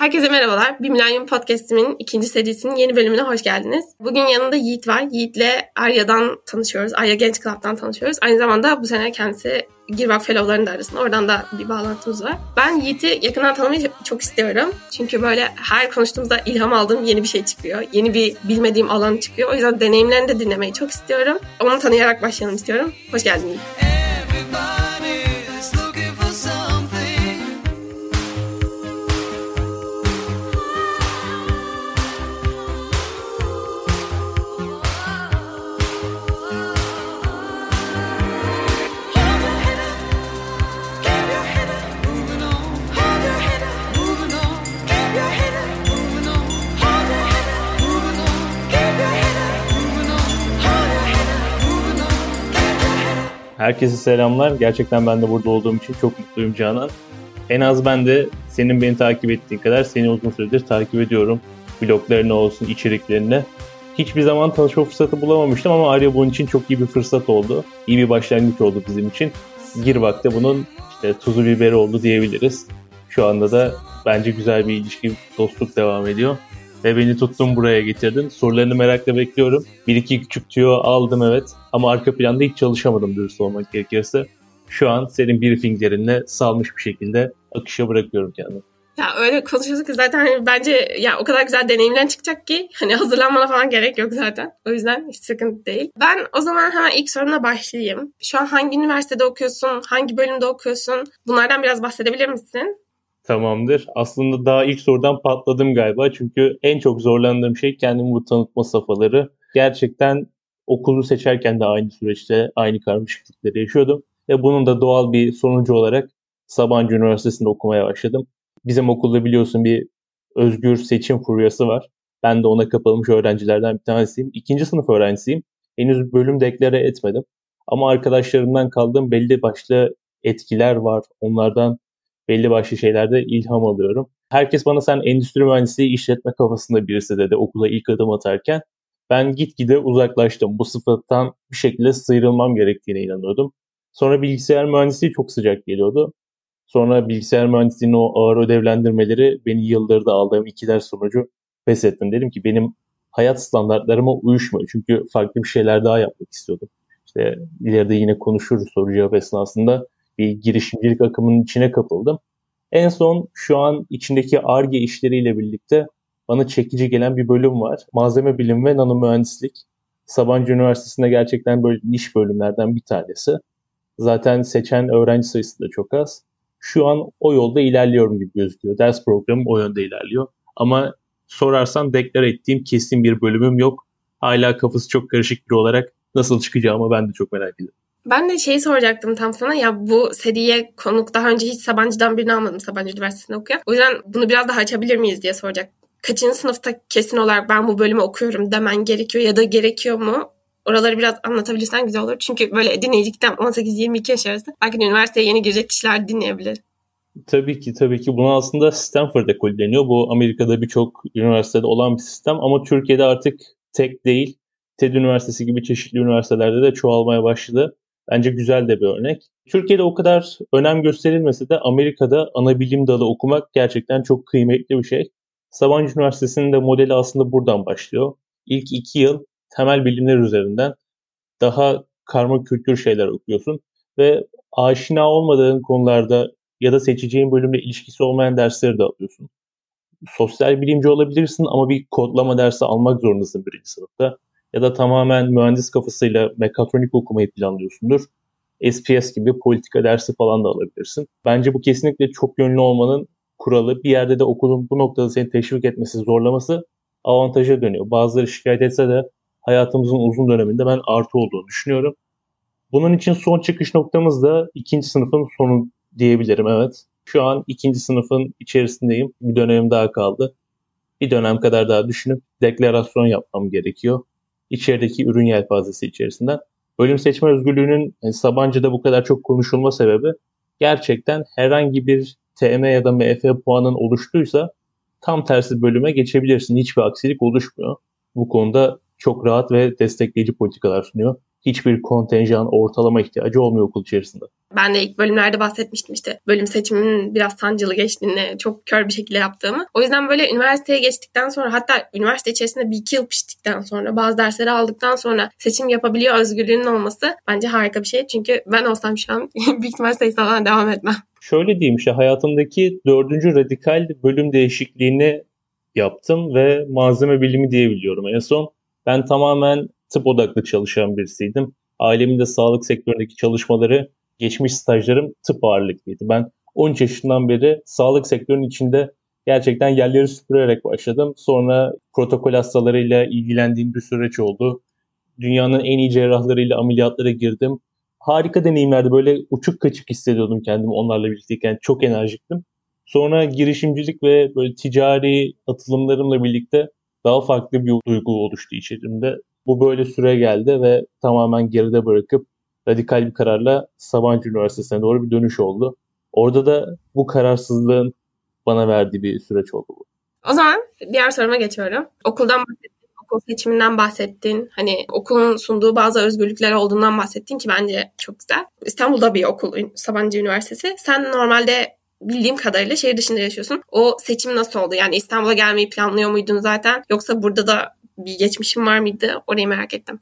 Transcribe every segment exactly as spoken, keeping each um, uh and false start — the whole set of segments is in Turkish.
Herkese merhabalar. Bim Lanyum Podcast'imin ikinci serisinin yeni bölümüne hoş geldiniz. Bugün yanında Yiğit var. Yiğit'le Arya'dan tanışıyoruz. Arya Genç Club'dan tanışıyoruz. Aynı zamanda bu sene kendisi Gearbox Fellow'ların da arasında. Oradan da bir bağlantımız var. Ben Yiğit'i yakından tanımayı çok istiyorum. Çünkü böyle her konuştuğumuzda ilham aldığım yeni bir şey çıkıyor. Yeni bir bilmediğim alan çıkıyor. O yüzden deneyimlerini de dinlemeyi çok istiyorum. Onu tanıyarak başlayalım istiyorum. Hoş geldin Yiğit. Herkese selamlar. Gerçekten ben de burada olduğum için çok mutluyum Canan. En az ben de senin beni takip ettiğin kadar seni uzun süredir takip ediyorum. Bloglarına olsun, içeriklerine. Hiçbir zaman tanışma fırsatı bulamamıştım ama Arya bunun için çok iyi bir fırsat oldu. İyi bir başlangıç oldu bizim için. Gearbox'ta bunun işte tuzu biberi oldu diyebiliriz. Şu anda da bence güzel bir ilişki, dostluk devam ediyor. Ve beni tuttun, buraya getirdin. Sorularını merakla bekliyorum. Bir iki küçük tüyo aldım evet. Ama arka planda hiç çalışamadım dürüst olmak gerekirse. Şu an senin briefinglerinle salmış bir şekilde akışa bırakıyorum kendimi. Ya öyle konuşuyorsun ki zaten hani bence ya o kadar güzel deneyimler çıkacak ki hani hazırlanmana falan gerek yok zaten. O yüzden hiç sıkıntı değil. Ben o zaman hemen ilk sorumla başlayayım. Şu an hangi üniversitede okuyorsun? Hangi bölümde okuyorsun? Bunlardan biraz bahsedebilir misin? Tamamdır. Aslında daha ilk sorudan patladım galiba. Çünkü en çok zorlandığım şey kendimi bu tanıtma safhaları. Gerçekten okulu seçerken de aynı süreçte aynı karmaşıklıkları yaşıyordum. Ve bunun da doğal bir sonucu olarak Sabancı Üniversitesi'nde okumaya başladım. Bizim okulda biliyorsun bir özgür seçim furyası var. Ben de ona kapılmış öğrencilerden bir tanesiyim. İkinci sınıf öğrencisiyim. Henüz bölüm deklare etmedim. Ama arkadaşlarımdan kaldığım belli başlı etkiler var. Onlardan belli başlı şeylerde ilham alıyorum. Herkes bana sen endüstri mühendisliği işletme kafasında birisi dedi okula ilk adım atarken. Ben gitgide uzaklaştım. Bu sıfattan bir şekilde sıyrılmam gerektiğine inanıyordum. Sonra bilgisayar mühendisliği çok sıcak geliyordu. Sonra bilgisayar mühendisliğinin o ağır ödevlendirmeleri beni yıldırdı, aldığım iki ders sonucu pes ettim. Dedim ki benim hayat standartlarıma uyuşmuyor. Çünkü farklı bir şeyler daha yapmak istiyordum. İşte ileride yine konuşuruz soru cevap esnasında. Bir girişimcilik akımının içine kapıldım. En son şu an içindeki Ar-Ge işleriyle birlikte bana çekici gelen bir bölüm var. Malzeme bilimi ve nanomühendislik. Sabancı Üniversitesi'nde gerçekten böyle niş bölümlerden bir tanesi. Zaten seçen öğrenci sayısı da çok az. Şu an o yolda ilerliyorum gibi gözüküyor. Ders programım o yönde ilerliyor. Ama sorarsan deklar ettiğim kesin bir bölümüm yok. Hala kafası çok karışık biri olarak nasıl çıkacağımı ben de çok merak ediyorum. Ben de şeyi soracaktım tam sana, ya bu seriye konuk daha önce hiç Sabancı'dan birini almadım, Sabancı Üniversitesi'nde okuyor. O yüzden bunu biraz daha açabilir miyiz diye soracaktım. Kaçıncı sınıfta kesin olarak ben bu bölümü okuyorum demen gerekiyor ya da gerekiyor mu? Oraları biraz anlatabilirsen güzel olur. Çünkü böyle dinleyicilikten on sekiz yirmi iki yaş arası belki üniversiteye yeni girecek kişiler dinleyebilir. Tabii ki tabii ki buna aslında Stanford ekolü deniyor. Bu Amerika'da birçok üniversitede olan bir sistem ama Türkiye'de artık tek değil. TED Üniversitesi gibi çeşitli üniversitelerde de çoğalmaya başladı. Bence güzel de bir örnek. Türkiye'de o kadar önem gösterilmese de Amerika'da ana bilim dalı okumak gerçekten çok kıymetli bir şey. Sabancı Üniversitesi'nin de modeli aslında buradan başlıyor. İlk iki yıl temel bilimler üzerinden daha karma kültür şeyler okuyorsun. Ve aşina olmadığın konularda ya da seçeceğin bölümle ilişkisi olmayan dersleri de alıyorsun. Sosyal bilimci olabilirsin ama bir kodlama dersi almak zorundasın birinci sınıfta. Ya da tamamen mühendis kafasıyla mekatronik okumayı planlıyorsundur. S P S gibi politika dersi falan da alabilirsin. Bence bu kesinlikle çok yönlü olmanın kuralı. Bir yerde de okulun bu noktada seni teşvik etmesi, zorlaması avantaja dönüyor. Bazıları şikayet etse de hayatımızın uzun döneminde ben artı olduğunu düşünüyorum. Bunun için son çıkış noktamız da ikinci sınıfın sonu diyebilirim evet. Şu an ikinci sınıfın içerisindeyim. Bir dönem daha kaldı. Bir dönem kadar daha düşünüp deklarasyon yapmam gerekiyor. İçerideki ürün yelpazesi içerisinden. Bölüm seçme özgürlüğünün yani Sabancı'da bu kadar çok konuşulma sebebi gerçekten herhangi bir T M ya da M F puanın oluştuysa tam tersi bölüme geçebilirsin. Hiçbir aksilik oluşmuyor. Bu konuda çok rahat ve destekleyici politikalar sunuyor. hiçbir kontenjan, ortalama ihtiyacı olmuyor okul içerisinde. Ben de ilk bölümlerde bahsetmiştim işte bölüm seçiminin biraz sancılı geçtiğini, çok kör bir şekilde yaptığımı. O yüzden böyle üniversiteye geçtikten sonra, hatta üniversite içerisinde bir iki yıl piştikten sonra, bazı dersleri aldıktan sonra seçim yapabiliyor özgürlüğünün olması bence harika bir şey. Çünkü ben olsam şu an büyük ihtimalle sayısaldan devam etmem. Şöyle diyeyim işte hayatımdaki dördüncü radikal bölüm değişikliğini yaptım ve malzeme bilimi diyebiliyorum. En son ben tamamen tıp odaklı çalışan birisiydim. Ailemin de sağlık sektöründeki çalışmaları, geçmiş stajlarım tıp ağırlıklıydı. Ben on üç yaşından beri sağlık sektörünün içinde gerçekten yerleri süpürerek başladım. Sonra protokol hastalarıyla ilgilendiğim bir süreç oldu. Dünyanın en iyi cerrahlarıyla ameliyatlara girdim. Harika deneyimlerdi. Böyle uçuk kaçık hissediyordum kendimi onlarla birlikteyken. Çok enerjiktim. Sonra girişimcilik ve böyle ticari atılımlarımla birlikte daha farklı bir duygu oluştu içerimde. Bu böyle süre geldi ve tamamen geride bırakıp radikal bir kararla Sabancı Üniversitesi'ne doğru bir dönüş oldu. Orada da bu kararsızlığın bana verdiği bir süreç oldu bu. O zaman diğer soruma geçiyorum. Okuldan bahsettin, okul seçiminden bahsettin. Hani okulun sunduğu bazı özgürlükler olduğundan bahsettin ki bence çok güzel. İstanbul'da bir okul, Sabancı Üniversitesi. Sen normalde bildiğim kadarıyla şehir dışında yaşıyorsun. O seçim nasıl oldu? Yani İstanbul'a gelmeyi planlıyor muydun zaten? Yoksa burada da bir geçmişim var mıydı? Orayı merak ettim.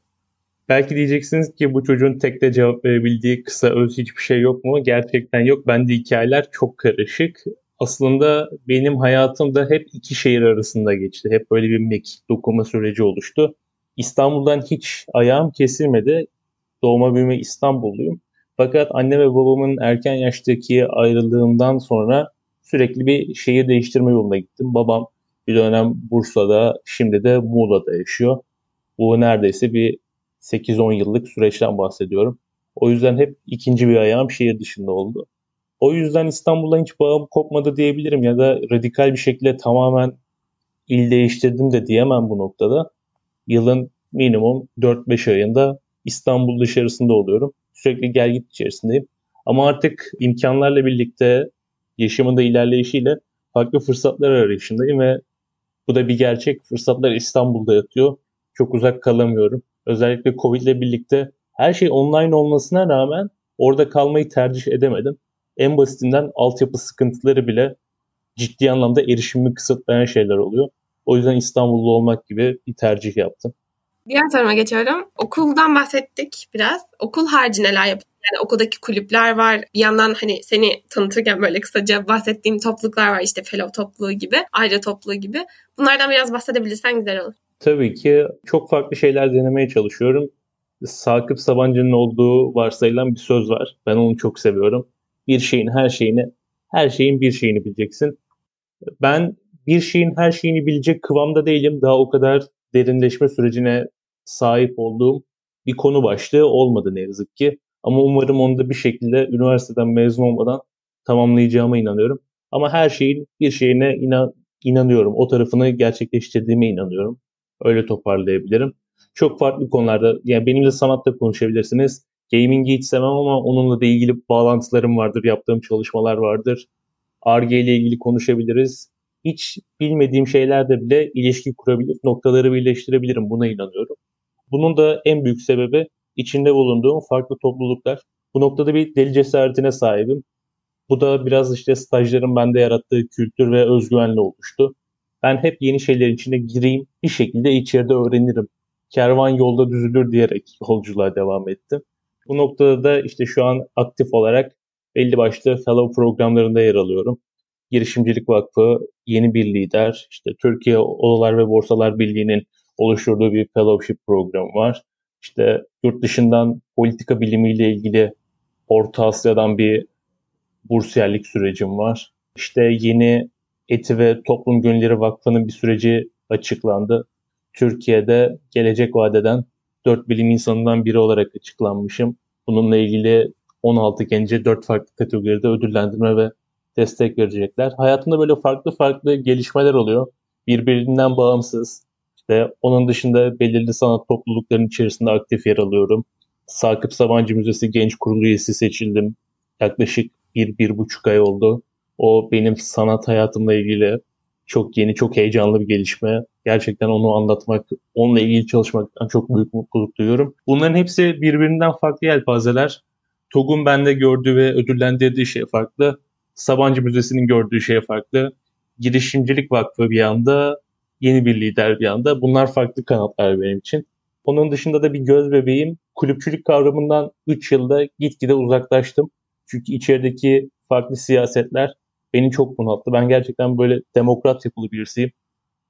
Belki diyeceksiniz ki bu çocuğun tek de cevap verebildiği kısa öz hiçbir şey yok mu? Gerçekten yok. Bende hikayeler çok karışık. Aslında benim hayatım da hep iki şehir arasında geçti. Hep böyle bir mekik dokuma süreci oluştu. İstanbul'dan hiç ayağım kesilmedi. Doğma büyüme İstanbulluyum. Fakat anne ve babamın erken yaştaki ayrılığından sonra sürekli bir şehir değiştirme yoluna gittim. Babam bir dönem Bursa'da, şimdi de Muğla'da yaşıyor. Bu neredeyse bir sekiz on yıllık süreçten bahsediyorum. O yüzden hep ikinci bir ayağım şehir dışında oldu. O yüzden İstanbul'dan hiç bağım kopmadı diyebilirim ya da radikal bir şekilde tamamen il değiştirdim de diyemem bu noktada. Yılın minimum dört beş ayında İstanbul dışarısında oluyorum. Sürekli gel git içerisindeyim. Ama artık imkanlarla birlikte yaşamın da ilerleyişiyle farklı fırsatlar arayışındayım ve bu da bir gerçek. Fırsatlar İstanbul'da yatıyor. Çok uzak kalamıyorum. Özellikle Covid ile birlikte her şey online olmasına rağmen orada kalmayı tercih edemedim. En basitinden altyapı sıkıntıları bile ciddi anlamda erişimimi kısıtlayan şeyler oluyor. O yüzden İstanbullu olmak gibi bir tercih yaptım. Diğer soruma geçiyorum. Okuldan bahsettik biraz. Okul harici neler yapıyorsun? Yani okuldaki kulüpler var. Bir yandan hani seni tanıtırken böyle kısaca bahsettiğim topluluklar var. İşte fellow topluluğu gibi, ayrı topluluğu gibi. Bunlardan biraz bahsedebilirsen güzel olur. Tabii ki çok farklı şeyler denemeye çalışıyorum. Sakıp Sabancı'nın olduğu varsayılan bir söz var. Ben onu çok seviyorum. Bir şeyin her şeyini, her şeyin bir şeyini bileceksin. Ben bir şeyin her şeyini bilecek kıvamda değilim. Daha o kadar derinleşme sürecine sahip olduğum bir konu başlığı olmadı ne yazık ki. Ama umarım onu da bir şekilde üniversiteden mezun olmadan tamamlayacağıma inanıyorum. Ama her şeyin bir şeyine inan- inanıyorum. O tarafını gerçekleştirdiğime inanıyorum. Öyle toparlayabilirim. Çok farklı konularda, yani benimle sanatta konuşabilirsiniz. Gaming'i hiç sevmem ama onunla da ilgili bağlantılarım vardır, yaptığım çalışmalar vardır. Ar ge ile ilgili konuşabiliriz. Hiç bilmediğim şeylerde bile ilişki kurabilir, noktaları birleştirebilirim. Buna inanıyorum. Bunun da en büyük sebebi içinde bulunduğum farklı topluluklar. Bu noktada bir deli cesaretine sahibim. Bu da biraz işte stajların bende yarattığı kültür ve özgüvenle oluştu. Ben hep yeni şeylerin içine gireyim, bir şekilde içeride öğrenirim. Kervan yolda düzülür diyerek yolculuğa devam ettim. Bu noktada da işte şu an aktif olarak belli başlı fellow programlarında yer alıyorum. Girişimcilik Vakfı, Yeni Bir Lider, işte Türkiye Olalar ve Borsalar Birliği'nin oluşturduğu bir fellowship programı var. İşte yurt dışından politika bilimiyle ilgili Orta Asya'dan bir bursiyerlik sürecim var. İşte yeni Eti ve Toplum Gönülleri Vakfı'nın bir süreci açıklandı. Türkiye'de gelecek vadeden dört bilim insanından biri olarak açıklanmışım. Bununla ilgili on altı gence dört farklı kategoride ödüllendirme ve destek verecekler. Hayatımda böyle farklı farklı gelişmeler oluyor. Birbirinden bağımsız. İşte onun dışında belirli sanat topluluklarının içerisinde aktif yer alıyorum. Sakıp Sabancı Müzesi Genç Kurulu üyesi seçildim. Yaklaşık bir, bir buçuk ay oldu. O benim sanat hayatımla ilgili çok yeni, çok heyecanlı bir gelişme. Gerçekten onu anlatmak, onunla ilgili çalışmaktan çok büyük mutluluk duyuyorum. Bunların hepsi birbirinden farklı yelpazeler. TOG'un bende gördüğü ve ödüllendirdiği şey farklı. Sabancı Müzesi'nin gördüğü şey farklı. Girişimcilik Vakfı bir yanda, Yeni Bir Lider bir yanda. Bunlar farklı kanatlar benim için. Onun dışında da bir göz bebeğim. Kulüpçülük kavramından üç yılda gitgide uzaklaştım. Çünkü içerideki farklı siyasetler beni çok bunalttı. Ben gerçekten böyle demokrat yapılı birisiyim.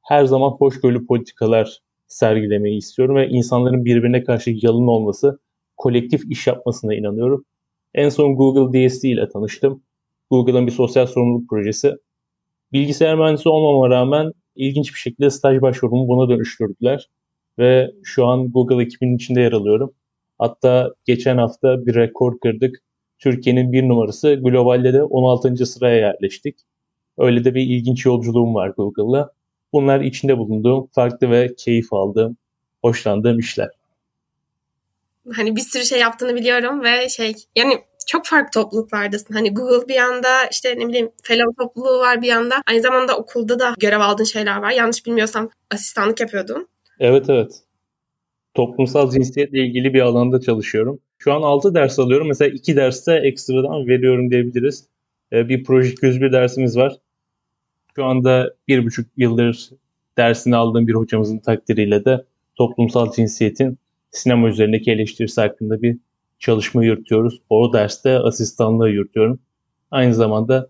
Her zaman hoşgörülü politikalar sergilemeyi istiyorum ve insanların birbirine karşı yalın olması, kolektif iş yapmasına inanıyorum. En son Google D S C ile tanıştım. Google'ın bir sosyal sorumluluk projesi. Bilgisayar mühendisi olmama rağmen ilginç bir şekilde staj başvurumu buna dönüştürdüler. Ve şu an Google ekibinin içinde yer alıyorum. Hatta geçen hafta bir rekor kırdık. Türkiye'nin bir numarası, globalde de on altıncı sıraya yerleştik. Öyle de bir ilginç yolculuğum var Google'la. Bunlar içinde bulunduğum, farklı ve keyif aldığım, hoşlandığım işler. Hani bir sürü şey yaptığını biliyorum ve şey, yani çok farklı topluluklardasın. Hani Google bir yanda, işte ne bileyim fellow topluluğu var bir yanda. Aynı zamanda okulda da görev aldığın şeyler var. Yanlış bilmiyorsam asistanlık yapıyordun. Evet evet. Toplumsal cinsiyetle ilgili bir alanda çalışıyorum. Şu an altı ders alıyorum. Mesela iki derste ekstradan veriyorum diyebiliriz. Bir proje iki yüz bir dersimiz var. Şu anda bir buçuk yıldır dersini aldığım bir hocamızın takdiriyle de toplumsal cinsiyetin sinema üzerindeki eleştirisi hakkında bir çalışma yürütüyoruz. O derste asistanlığı yürütüyorum. Aynı zamanda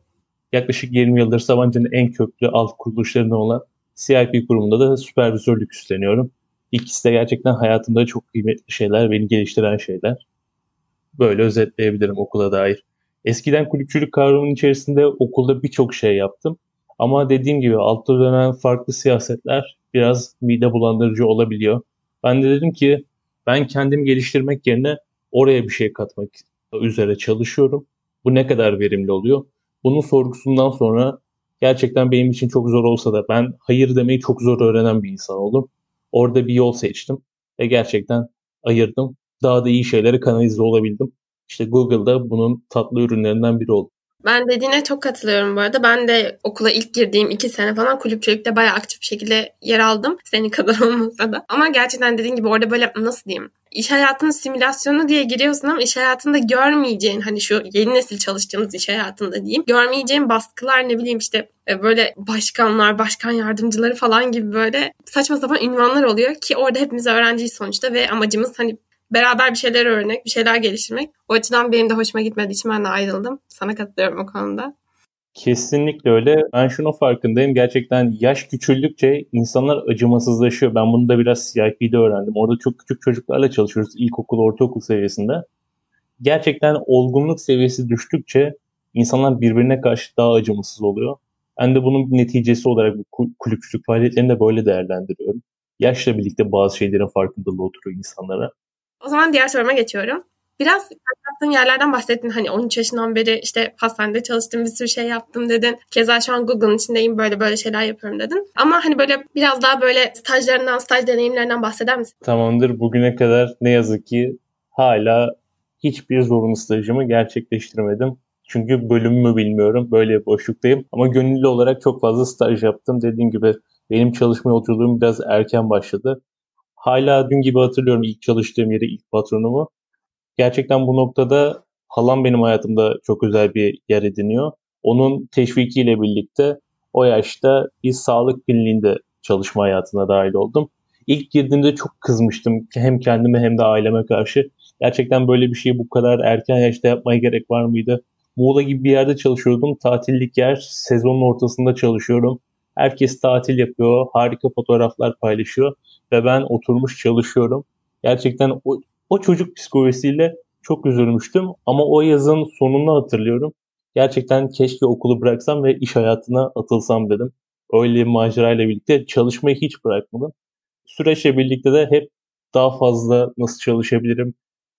yaklaşık yirmi yıldır Sabancı'nın en köklü alt kuruluşlarından olan C I P kurumunda da süpervizörlük üstleniyorum. İkisi de gerçekten hayatımda çok kıymetli şeyler, beni geliştiren şeyler. Böyle özetleyebilirim okula dair. Eskiden kulüpçülük kavramının içerisinde okulda birçok şey yaptım. Ama dediğim gibi altta dönen farklı siyasetler biraz mide bulandırıcı olabiliyor. Ben de dedim ki ben kendimi geliştirmek yerine oraya bir şey katmak üzere çalışıyorum. Bu ne kadar verimli oluyor? Bunun sorgusundan sonra gerçekten benim için çok zor olsa da ben hayır demeyi çok zor öğrenen bir insan oldum. Orada bir yol seçtim ve gerçekten ayırdım. Daha da iyi şeylere kanalize olabildim. İşte Google'da bunun tatlı ürünlerinden biri oldu. Ben dediğine çok katılıyorum bu arada. Ben de okula ilk girdiğim iki sene falan kulüpçülükte bayağı aktif bir şekilde yer aldım. Senin kadar olmasa da. Ama gerçekten dediğin gibi orada böyle nasıl diyeyim? İş hayatının simülasyonu diye giriyorsun ama iş hayatında görmeyeceğin, hani şu yeni nesil çalıştığımız iş hayatında diyeyim, görmeyeceğin baskılar, ne bileyim işte böyle başkanlar, başkan yardımcıları falan gibi böyle saçma sapan ünvanlar oluyor ki orada hepimiz öğrenciyiz sonuçta ve amacımız hani beraber bir şeyler öğrenmek, bir şeyler geliştirmek. O açıdan benim de hoşuma gitmediği için ben de ayrıldım. Sana katılıyorum o konuda. Kesinlikle öyle. Ben şunun farkındayım. Gerçekten yaş küçüldükçe insanlar acımasızlaşıyor. Ben bunu da biraz C I P'de öğrendim. Orada çok küçük çocuklarla çalışıyoruz. İlkokul, ortaokul seviyesinde. Gerçekten olgunluk seviyesi düştükçe insanlar birbirine karşı daha acımasız oluyor. Ben de bunun neticesi olarak bu kulüpçülük faaliyetlerini de böyle değerlendiriyorum. Yaşla birlikte bazı şeylerin farkındalığı oturuyor insanlara. O zaman diğer soruma geçiyorum. Biraz yaptığın yerlerden bahsettin. Hani on üç yaşından beri işte hastanede çalıştım, bir sürü şey yaptım dedin. Keza şu an Google'ın içindeyim, böyle böyle şeyler yapıyorum dedin. Ama hani böyle biraz daha böyle stajlarından, staj deneyimlerinden bahseder misin? Tamamdır. Bugüne kadar ne yazık ki hala hiçbir zorunlu stajımı gerçekleştirmedim. Çünkü bölümümü bilmiyorum. Böyle boşluktayım. Ama gönüllü olarak çok fazla staj yaptım. Dediğim gibi benim çalışma yolculuğum biraz erken başladı. Hala dün gibi hatırlıyorum ilk çalıştığım yeri, ilk patronumu. Gerçekten bu noktada halam benim hayatımda çok özel bir yer ediniyor. Onun teşvikiyle birlikte o yaşta bir sağlık kliniğinde çalışma hayatına dahil oldum. İlk girdiğimde çok kızmıştım hem kendime hem de aileme karşı. Gerçekten böyle bir şeyi bu kadar erken yaşta yapmaya gerek var mıydı? Muğla gibi bir yerde çalışıyordum. Tatillik yer, sezonun ortasında çalışıyorum. Herkes tatil yapıyor, harika fotoğraflar paylaşıyor ve ben oturmuş çalışıyorum. Gerçekten o, o çocuk psikolojisiyle çok üzülmüştüm ama o yazın sonunu hatırlıyorum. Gerçekten keşke okulu bıraksam ve iş hayatına atılsam dedim. Öyle bir macerayla birlikte çalışmayı hiç bırakmadım. Süreçle birlikte de hep daha fazla nasıl çalışabilirim,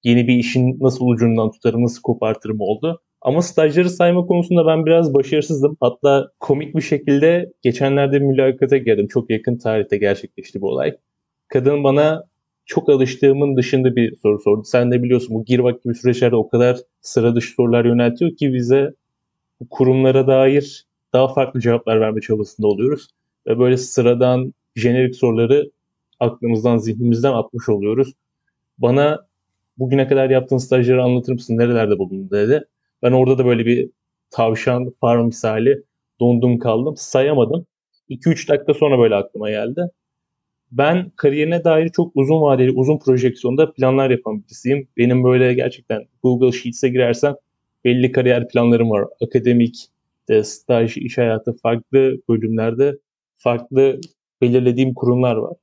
yeni bir işin nasıl ucundan tutarım, nasıl kopartırım oldu. Ama stajları sayma konusunda ben biraz başarısızdım. Hatta komik bir şekilde geçenlerde mülakata girdim. Çok yakın tarihte gerçekleşti bu olay. Kadın bana çok alıştığımın dışında bir soru sordu. Sen de biliyorsun bu Gearbox gibi süreçlerde o kadar sıra dışı sorular yöneltiyor ki bize kurumlara dair daha farklı cevaplar verme çabasında oluyoruz. Ve böyle sıradan jenerik soruları aklımızdan, zihnimizden atmış oluyoruz. Bana bugüne kadar yaptığın stajları anlatır mısın, nerelerde bulundun dedi. Ben orada da böyle bir tavşan far misali dondum kaldım, sayamadım. iki üç dakika sonra böyle aklıma geldi. Ben kariyerine dair çok uzun vadeli, uzun projeksiyonda planlar yapan birisiyim. Benim böyle gerçekten Google Sheets'e girersem belli kariyer planlarım var. Akademik, staj, iş hayatı, farklı bölümlerde farklı belirlediğim kurumlar var.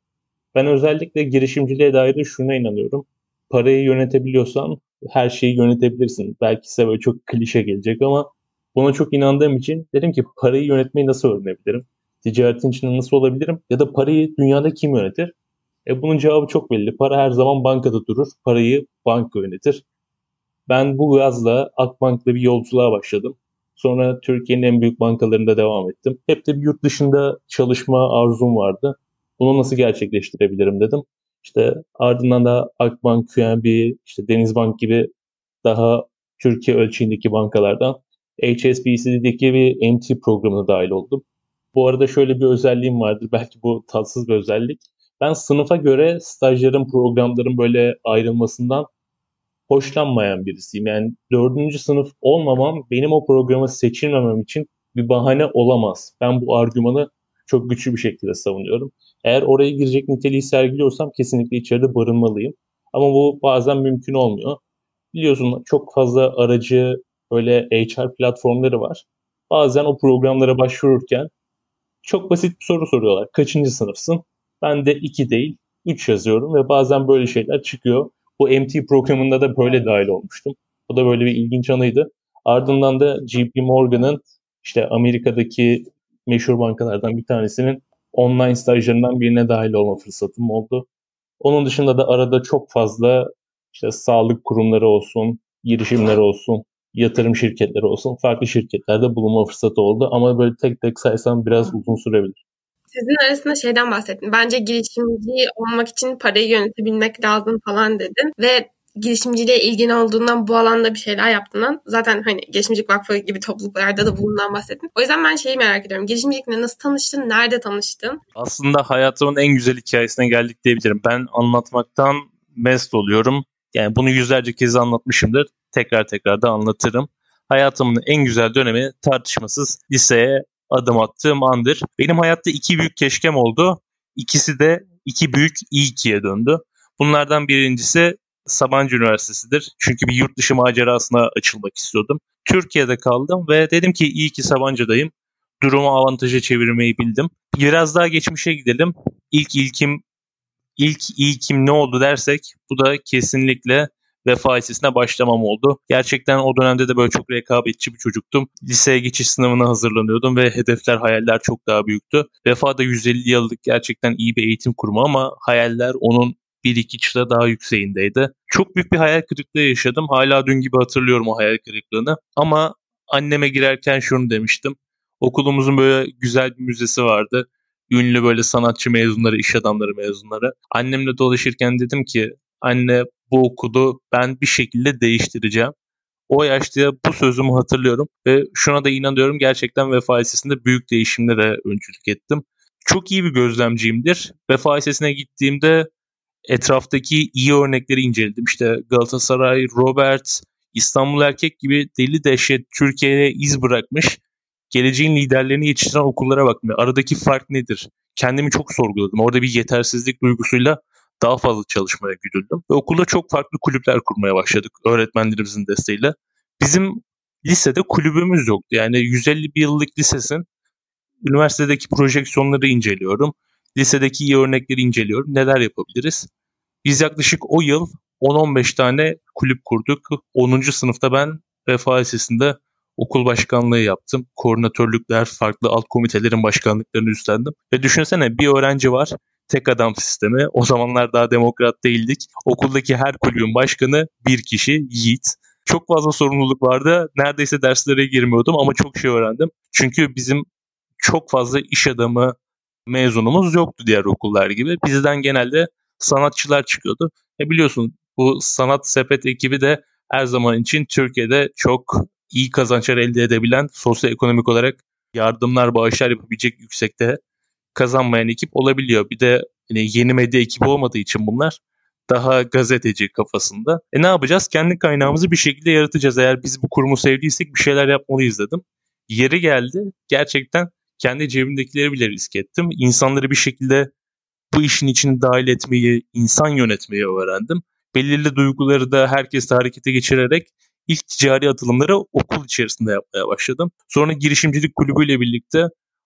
Ben özellikle girişimciliğe dair de şuna inanıyorum. Parayı yönetebiliyorsan her şeyi yönetebilirsin. Belki size böyle çok klişe gelecek ama buna çok inandığım için dedim ki parayı yönetmeyi nasıl öğrenebilirim? Ticaretin içinde nasıl olabilirim? Ya da parayı dünyada kim yönetir? E bunun cevabı çok belli. Para her zaman bankada durur. Parayı banka yönetir. Ben bu yazla Akbank'la bir yolculuğa başladım. Sonra Türkiye'nin en büyük bankalarında devam ettim. Hep de bir yurt dışında çalışma arzum vardı. Bunu nasıl gerçekleştirebilirim dedim. İşte ardından da Akbank, Q N B, işte Denizbank gibi daha Türkiye ölçeğindeki bankalardan H S B C'deki bir M T programına dahil oldum. Bu arada şöyle bir özelliğim vardır. Belki bu tatsız bir özellik. Ben sınıfa göre stajların, programların böyle ayrılmasından hoşlanmayan birisiyim. Yani dördüncü sınıf olmamam benim o programa seçilmemem için bir bahane olamaz. Ben bu argümanı çok güçlü bir şekilde savunuyorum. Eğer oraya girecek niteliği sergiliyorsam kesinlikle içeride barınmalıyım. Ama bu bazen mümkün olmuyor. Biliyorsun çok fazla aracı böyle H R platformları var. Bazen o programlara başvururken çok basit bir soru soruyorlar. Kaçıncı sınıfsın? Ben de iki değil, üç yazıyorum ve bazen böyle şeyler çıkıyor. Bu M T programında da böyle dahil olmuştum. Bu da böyle bir ilginç anıydı. Ardından da J P. Morgan'ın işte Amerika'daki meşhur bankalardan bir tanesinin online stajlarından birine dahil olma fırsatım oldu. Onun dışında da arada çok fazla işte sağlık kurumları olsun, girişimler olsun, yatırım şirketleri olsun, farklı şirketlerde bulunma fırsatı oldu. Ama böyle tek tek saysam biraz uzun sürebilir. Sizin arasında şeyden bahsettin. Bence girişimci olmak için parayı yönetebilmek lazım falan dedin. Ve girişimciliğe ilgin olduğundan, bu alanda bir şeyler yaptığından, zaten hani Girişimcilik Vakfı gibi topluluklarda da bulunduğundan bahsettin. O yüzden ben şeyi merak ediyorum. Girişimcilikle nasıl tanıştın? Nerede tanıştın? Aslında hayatımın en güzel hikayesine geldik diyebilirim. Ben anlatmaktan mest oluyorum. Yani bunu yüzlerce kez anlatmışımdır. Tekrar tekrar da anlatırım. Hayatımın en güzel dönemi tartışmasız liseye adım attığım andır. Benim hayatta iki büyük keşkem oldu. İkisi de iki büyük iyi ikiye döndü. Bunlardan birincisi Sabancı Üniversitesi'dir. Çünkü bir yurt dışı macerasına açılmak istiyordum. Türkiye'de kaldım ve dedim ki iyi ki Sabancı'dayım. Durumu avantaja çevirmeyi bildim. Biraz daha geçmişe gidelim. İlk ilkim, ilk ilkim ne oldu dersek bu da kesinlikle Vefa Lisesi'ne başlamam oldu. Gerçekten o dönemde de böyle çok rekabetçi bir çocuktum. Liseye geçiş sınavına hazırlanıyordum ve hedefler, hayaller çok daha büyüktü. Vefa'da yüz elli yıllık gerçekten iyi bir eğitim kurumu ama hayaller onun bir iki çıta daha yükseğindeydi. Çok büyük bir hayal kırıklığı yaşadım. Hala dün gibi hatırlıyorum o hayal kırıklığını. Ama anneme girerken şunu demiştim. Okulumuzun böyle güzel bir müzesi vardı. Ünlü böyle sanatçı mezunları, iş adamları mezunları. Annemle dolaşırken dedim ki anne, bu okulu ben bir şekilde değiştireceğim. O yaşta bu sözümü hatırlıyorum ve şuna da inanıyorum, gerçekten Vefa Lisesi'nde büyük değişimlere öncülük ettim. Çok iyi bir gözlemciyimdir. Vefa Lisesi'ne gittiğimde etraftaki iyi örnekleri inceledim. İşte Galatasaray, Robert, İstanbul Erkek gibi deli dehşet Türkiye'ye iz bırakmış, geleceğin liderlerini yetiştiren okullara baktım. Aradaki fark nedir? Kendimi çok sorguladım. Orada bir yetersizlik duygusuyla daha fazla çalışmaya güdüldüm. Ve okulda çok farklı kulüpler kurmaya başladık öğretmenlerimizin desteğiyle. Bizim lisede kulübümüz yoktu. Yani yüz elli yıllık lisesin üniversitedeki projeksiyonları inceliyorum. Lisedeki iyi örnekleri inceliyorum. Neler yapabiliriz? Biz yaklaşık o yıl on on beş tane kulüp kurduk. onuncu sınıfta ben Vefa Lisesi'nde okul başkanlığı yaptım. Koordinatörlükler, farklı alt komitelerin başkanlıklarını üstlendim. Ve düşünsene, bir öğrenci var. Tek adam sistemi. O zamanlar daha demokrat değildik. Okuldaki her kulübün başkanı bir kişi, Yiğit. Çok fazla sorumluluk vardı. Neredeyse derslere girmiyordum ama çok şey öğrendim. Çünkü bizim çok fazla iş adamı mezunumuz yoktu diğer okullar gibi. Bizden genelde sanatçılar çıkıyordu. E biliyorsun bu sanat sepet ekibi de her zaman için Türkiye'de çok iyi kazançlar elde edebilen, sosyoekonomik olarak yardımlar, bağışlar yapabilecek yüksekte kazanmayan ekip olabiliyor. Bir de yeni medya ekibi olmadığı için bunlar daha gazeteci kafasında. E ne yapacağız? Kendi kaynağımızı bir şekilde yaratacağız. Eğer biz bu kurumu sevdiysek bir şeyler yapmalıyız dedim. Yeri geldi. Gerçekten kendi cebimdekileri bile risk ettim. İnsanları bir şekilde bu işin içine dahil etmeyi, insan yönetmeyi öğrendim. Belirli duyguları da herkesle harekete geçirerek ilk ticari atılımları okul içerisinde yapmaya başladım. Sonra girişimcilik kulübüyle birlikte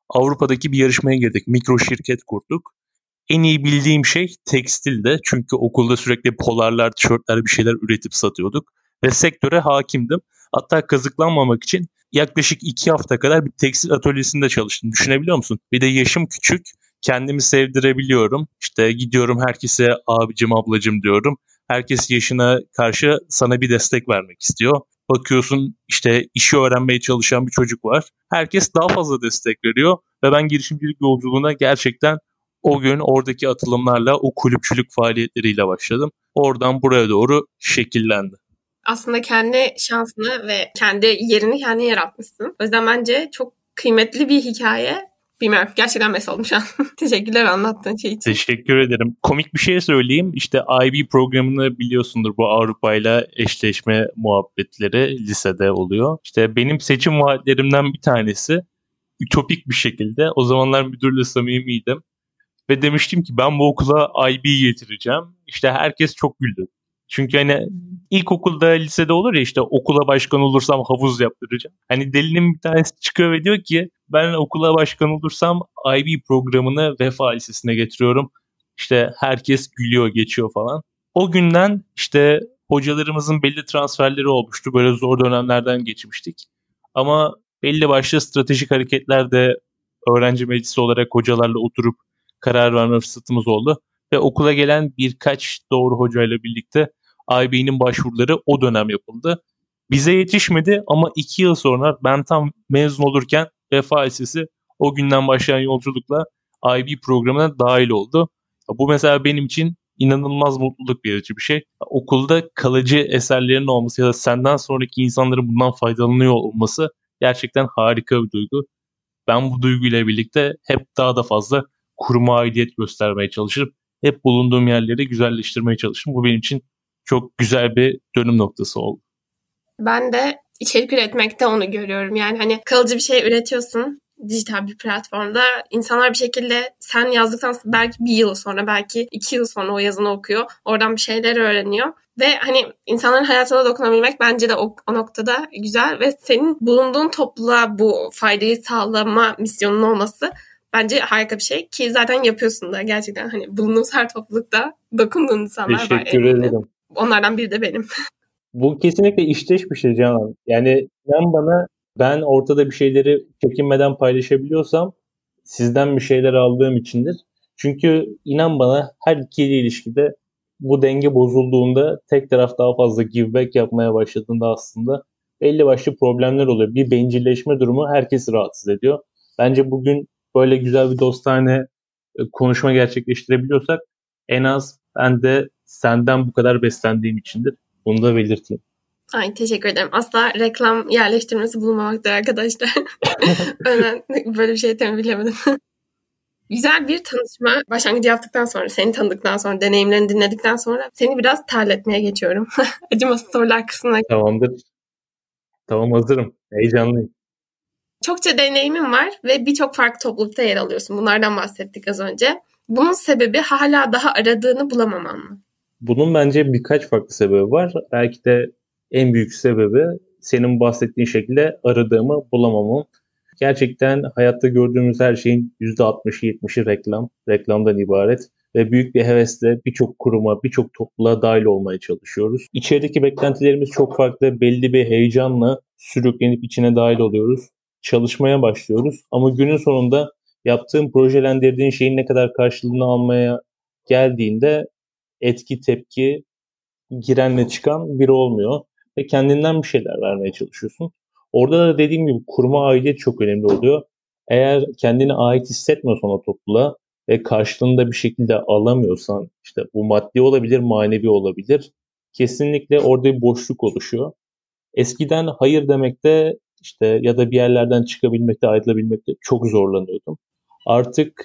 Avrupa'daki bir yarışmaya girdik. Mikro şirket kurduk. En iyi bildiğim şey tekstilde. Çünkü okulda sürekli polarlar, tişörtler bir şeyler üretip satıyorduk. Ve sektöre hakimdim. Hatta kazıklanmamak için yaklaşık iki hafta kadar bir tekstil atölyesinde çalıştım. Düşünebiliyor musun? Bir de yaşım küçük. Kendimi sevdirebiliyorum. İşte gidiyorum herkese abicim, ablacım diyorum. Herkes yaşına karşı sana bir destek vermek istiyor. Bakıyorsun işte işi öğrenmeye çalışan bir çocuk var. Herkes daha fazla destek veriyor. Ve ben girişimcilik yolculuğuna gerçekten o gün oradaki atılımlarla, o kulüpçülük faaliyetleriyle başladım. Oradan buraya doğru şekillendi. Aslında kendi şansını ve kendi yerini kendi yaratmışsın. O yüzden bence çok kıymetli bir hikaye. Bilmiyorum, gerçekten mesaj olmuş an. Teşekkürler anlattığın şey için. Teşekkür ederim. Komik bir şey söyleyeyim. İşte I B programını biliyorsundur, bu Avrupa'yla eşleşme muhabbetleri lisede oluyor. İşte benim seçim vaatlerimden bir tanesi ütopik bir şekilde. O zamanlar müdürle samimiydim. Ve demiştim ki ben bu okula I B'yi getireceğim. İşte herkes çok güldü. Çünkü hani ilkokulda, lisede olur ya işte okula başkan olursam havuz yaptıracağım. Hani delinin bir tanesi çıkıyor ve diyor ki ben okula başkan olursam I B programını Vefa Lisesi'ne getiriyorum. İşte herkes gülüyor, geçiyor falan. O günden işte hocalarımızın belli transferleri olmuştu. Böyle zor dönemlerden geçmiştik. Ama belli başlı stratejik hareketler de öğrenci meclisi olarak hocalarla oturup karar verme fırsatımız oldu. Ve okula gelen birkaç doğru hocayla birlikte I B'nin başvuruları o dönem yapıldı. Bize yetişmedi ama iki yıl sonra ben tam mezun olurken Vefa Lisesi o günden başlayan yolculukla I B programına dahil oldu. Bu mesela benim için inanılmaz mutluluk verici bir şey. Okulda kalıcı eserlerin olması ya da senden sonraki insanların bundan faydalanıyor olması gerçekten harika bir duygu. Ben bu duyguyla birlikte hep daha da fazla kuruma aidiyet göstermeye çalışırım. Hep bulunduğum yerleri güzelleştirmeye çalıştım. Bu benim için çok güzel bir dönüm noktası oldu. Ben de içerik üretmekte onu görüyorum. Yani hani kalıcı bir şey üretiyorsun dijital bir platformda. İnsanlar bir şekilde sen yazdıktan belki bir yıl sonra, belki iki yıl sonra o yazını okuyor. Oradan bir şeyler öğreniyor. Ve hani insanların hayatına dokunabilmek bence de o, o noktada güzel. Ve senin bulunduğun topluluğa bu faydayı sağlama misyonun olması bence harika bir şey ki zaten yapıyorsun da gerçekten hani bulunduğumuz her toplulukta dokunduğun insanlar var. Teşekkür ederim. Onlardan biri de benim. Bu kesinlikle işteş bir şey Canan. Yani ben bana ben ortada bir şeyleri çekinmeden paylaşabiliyorsam sizden bir şeyler aldığım içindir. Çünkü inan bana her ikili ilişkide bu denge bozulduğunda tek taraf daha fazla give back yapmaya başladığında aslında belli başlı problemler oluyor. Bir bencilleşme durumu herkesi rahatsız ediyor. Bence bugün böyle güzel bir dostane konuşma gerçekleştirebiliyorsak en az ben de senden bu kadar beslendiğim içindir. Bunu da belirteyim. Ay teşekkür ederim. Asla reklam yerleştirmesi bulunmamaktadır arkadaşlar. Önden böyle bir şey tembihlemedim. Güzel bir tanışma başlangıcı yaptıktan sonra, seni tanıdıktan sonra, deneyimlerini dinledikten sonra seni biraz terletmeye geçiyorum. Acımasız sorular kısmına. Tamamdır. Tamam, hazırım. Heyecanlıyım. Çokça deneyimin var ve birçok farklı toplulukta yer alıyorsun. Bunlardan bahsettik az önce. Bunun sebebi hala daha aradığını bulamaman mı? Bunun bence birkaç farklı sebebi var. Belki de en büyük sebebi senin bahsettiğin şekilde aradığımı bulamamam. Gerçekten hayatta gördüğümüz her şeyin yüzde altmışı yetmişi reklam, reklamdan ibaret. Ve büyük bir hevesle birçok kuruma, birçok topluluğa dahil olmaya çalışıyoruz. İçerideki beklentilerimiz çok farklı. Belli bir heyecanla sürüklenip içine dahil oluyoruz. Çalışmaya başlıyoruz ama günün sonunda yaptığın, projelendirdiğin şeyin ne kadar karşılığını almaya geldiğinde etki, tepki, girenle çıkan biri olmuyor ve kendinden bir şeyler vermeye çalışıyorsun. Orada da dediğim gibi kuruma aidiyet çok önemli oluyor. Eğer kendini ait hissetmiyorsan o topluluğa ve karşılığını da bir şekilde alamıyorsan, işte bu maddi olabilir, manevi olabilir, kesinlikle orada bir boşluk oluşuyor. Eskiden hayır demekte İşte ya da bir yerlerden çıkabilmekte, ayrılabilmekte çok zorlanıyordum. Artık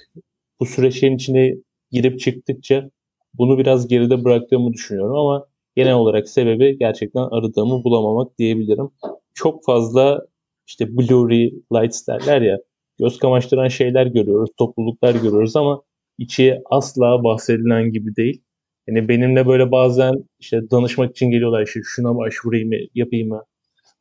bu süreçlerin içine girip çıktıkça bunu biraz geride bıraktığımı düşünüyorum ama genel olarak sebebi gerçekten aradığımı bulamamak diyebilirim. Çok fazla işte blurry lights derler ya, göz kamaştıran şeyler görüyoruz, topluluklar görüyoruz ama içi asla bahsedilen gibi değil. Yani benimle böyle bazen işte danışmak için geliyorlar, işte şuna başvurayım mı, yapayım mı?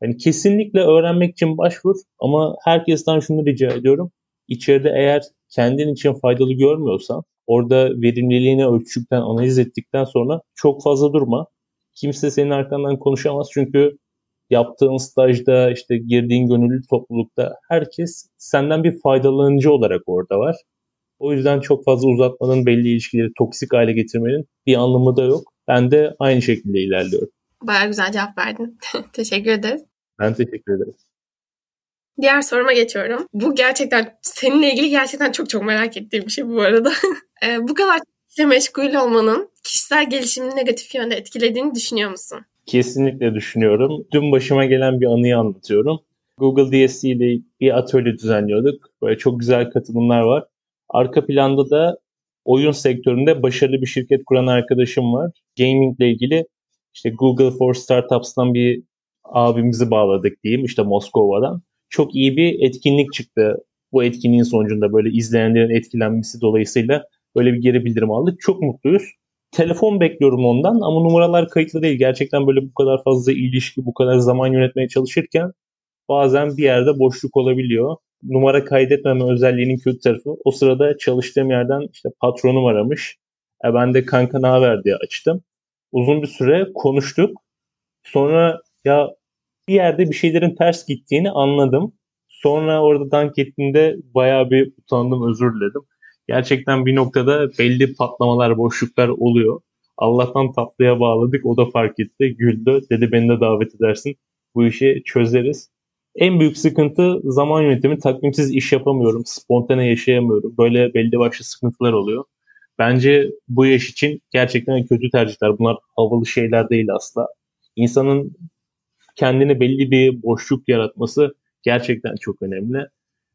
Yani kesinlikle öğrenmek için başvur ama herkesten şunu rica ediyorum. İçeride eğer kendin için faydalı görmüyorsan, orada verimliliğini ölçtükten, analiz ettikten sonra çok fazla durma. Kimse senin arkandan konuşamaz çünkü yaptığın stajda, işte girdiğin gönüllü toplulukta herkes senden bir faydalanıcı olarak orada var. O yüzden çok fazla uzatmanın, belli ilişkileri toksik hale getirmenin bir anlamı da yok. Ben de aynı şekilde ilerliyorum. Bayağı güzel cevap verdin. Teşekkür ederiz. Ben teşekkür ederim. Diğer soruma geçiyorum. Bu gerçekten seninle ilgili gerçekten çok çok merak ettiğim bir şey bu arada. e, bu kadar kişiyle meşgul olmanın kişisel gelişimini negatif yönde etkilediğini düşünüyor musun? Kesinlikle düşünüyorum. Dün başıma gelen bir anıyı anlatıyorum. Google D S C ile bir atölye düzenliyorduk. Böyle çok güzel katılımlar var. Arka planda da oyun sektöründe başarılı bir şirket kuran arkadaşım var. Gaming ile ilgili işte Google for Startups'tan bir abimizi bağladık diyeyim, işte Moskova'dan. Çok iyi bir etkinlik çıktı. Bu etkinliğin sonucunda böyle izleyenlerin etkilenmesi dolayısıyla böyle bir geri bildirim aldık. Çok mutluyuz. Telefon bekliyorum ondan ama numaralar kayıtlı değil. Gerçekten böyle bu kadar fazla ilişki, bu kadar zaman yönetmeye çalışırken bazen bir yerde boşluk olabiliyor. Numara kaydetmeme özelliğinin kötü tarafı. O sırada çalıştığım yerden işte patronum aramış. E ben de kanka ne haber diye açtım. Uzun bir süre konuştuk. Sonra ya bir yerde bir şeylerin ters gittiğini anladım. Sonra orada dank ettiğinde bayağı bir utandım, özür diledim. Gerçekten bir noktada belli patlamalar, boşluklar oluyor. Allah'tan tatlıya bağladık. O da fark etti, güldü. Dedi beni de davet edersin. Bu işi çözeriz. En büyük sıkıntı zaman yönetimi. Takvimsiz iş yapamıyorum. Spontane yaşayamıyorum. Böyle belli başlı sıkıntılar oluyor. Bence bu yaş için gerçekten kötü tercihler. Bunlar havalı şeyler değil asla. İnsanın kendine belli bir boşluk yaratması gerçekten çok önemli.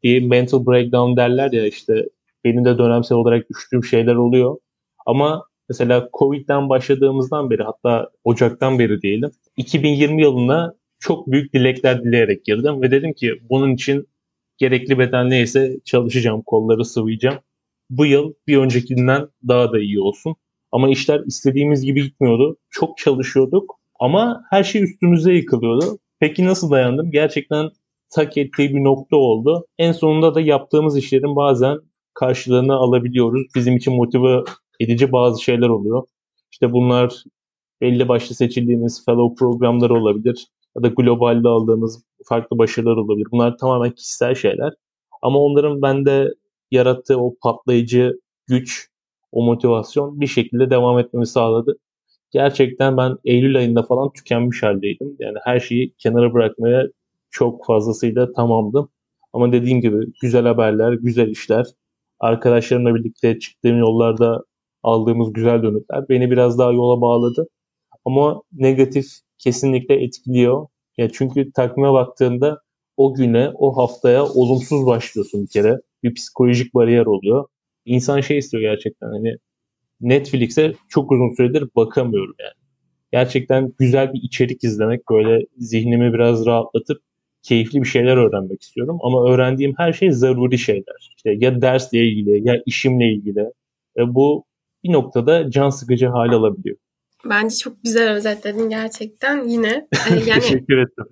Bir mental breakdown derler ya, işte benim de dönemsel olarak düştüğüm şeyler oluyor. Ama mesela Covid'den başladığımızdan beri, hatta Ocak'tan beri diyelim, iki bin yirmi yılına çok büyük dilekler dileyerek girdim ve dedim ki bunun için gerekli beden neyse çalışacağım, kolları sıvayacağım. Bu yıl bir öncekinden daha da iyi olsun. Ama işler istediğimiz gibi gitmiyordu. Çok çalışıyorduk ama her şey üstümüze yıkılıyordu. Peki nasıl dayandım? Gerçekten tak ettiği bir nokta oldu. En sonunda da yaptığımız işlerin bazen karşılığını alabiliyoruz. Bizim için motive edici bazı şeyler oluyor. İşte bunlar belli başlı seçildiğimiz fellow programları olabilir. Ya da globalde aldığımız farklı başarılar olabilir. Bunlar tamamen kişisel şeyler. Ama onların bende yarattığı o patlayıcı güç, o motivasyon bir şekilde devam etmemi sağladı. Gerçekten ben Eylül ayında falan tükenmiş haldeydim. Yani her şeyi kenara bırakmaya çok fazlasıyla tamamdım. Ama dediğim gibi güzel haberler, güzel işler, arkadaşlarımla birlikte çıktığım yollarda aldığımız güzel dönütler beni biraz daha yola bağladı. Ama negatif kesinlikle etkiliyor. Ya çünkü takvime baktığında o güne, o haftaya olumsuz başlıyorsun bir kere. Bir psikolojik bariyer oluyor. İnsan şey istiyor gerçekten, hani Netflix'e çok uzun süredir bakamıyorum yani. Gerçekten güzel bir içerik izlemek, böyle zihnimi biraz rahatlatıp keyifli bir şeyler öğrenmek istiyorum. Ama öğrendiğim her şey zaruri şeyler. İşte ya dersle ilgili, ya işimle ilgili. E bu bir noktada can sıkıcı hale alabiliyor. Bence çok güzel özetledin gerçekten yine. Yani teşekkür ettim.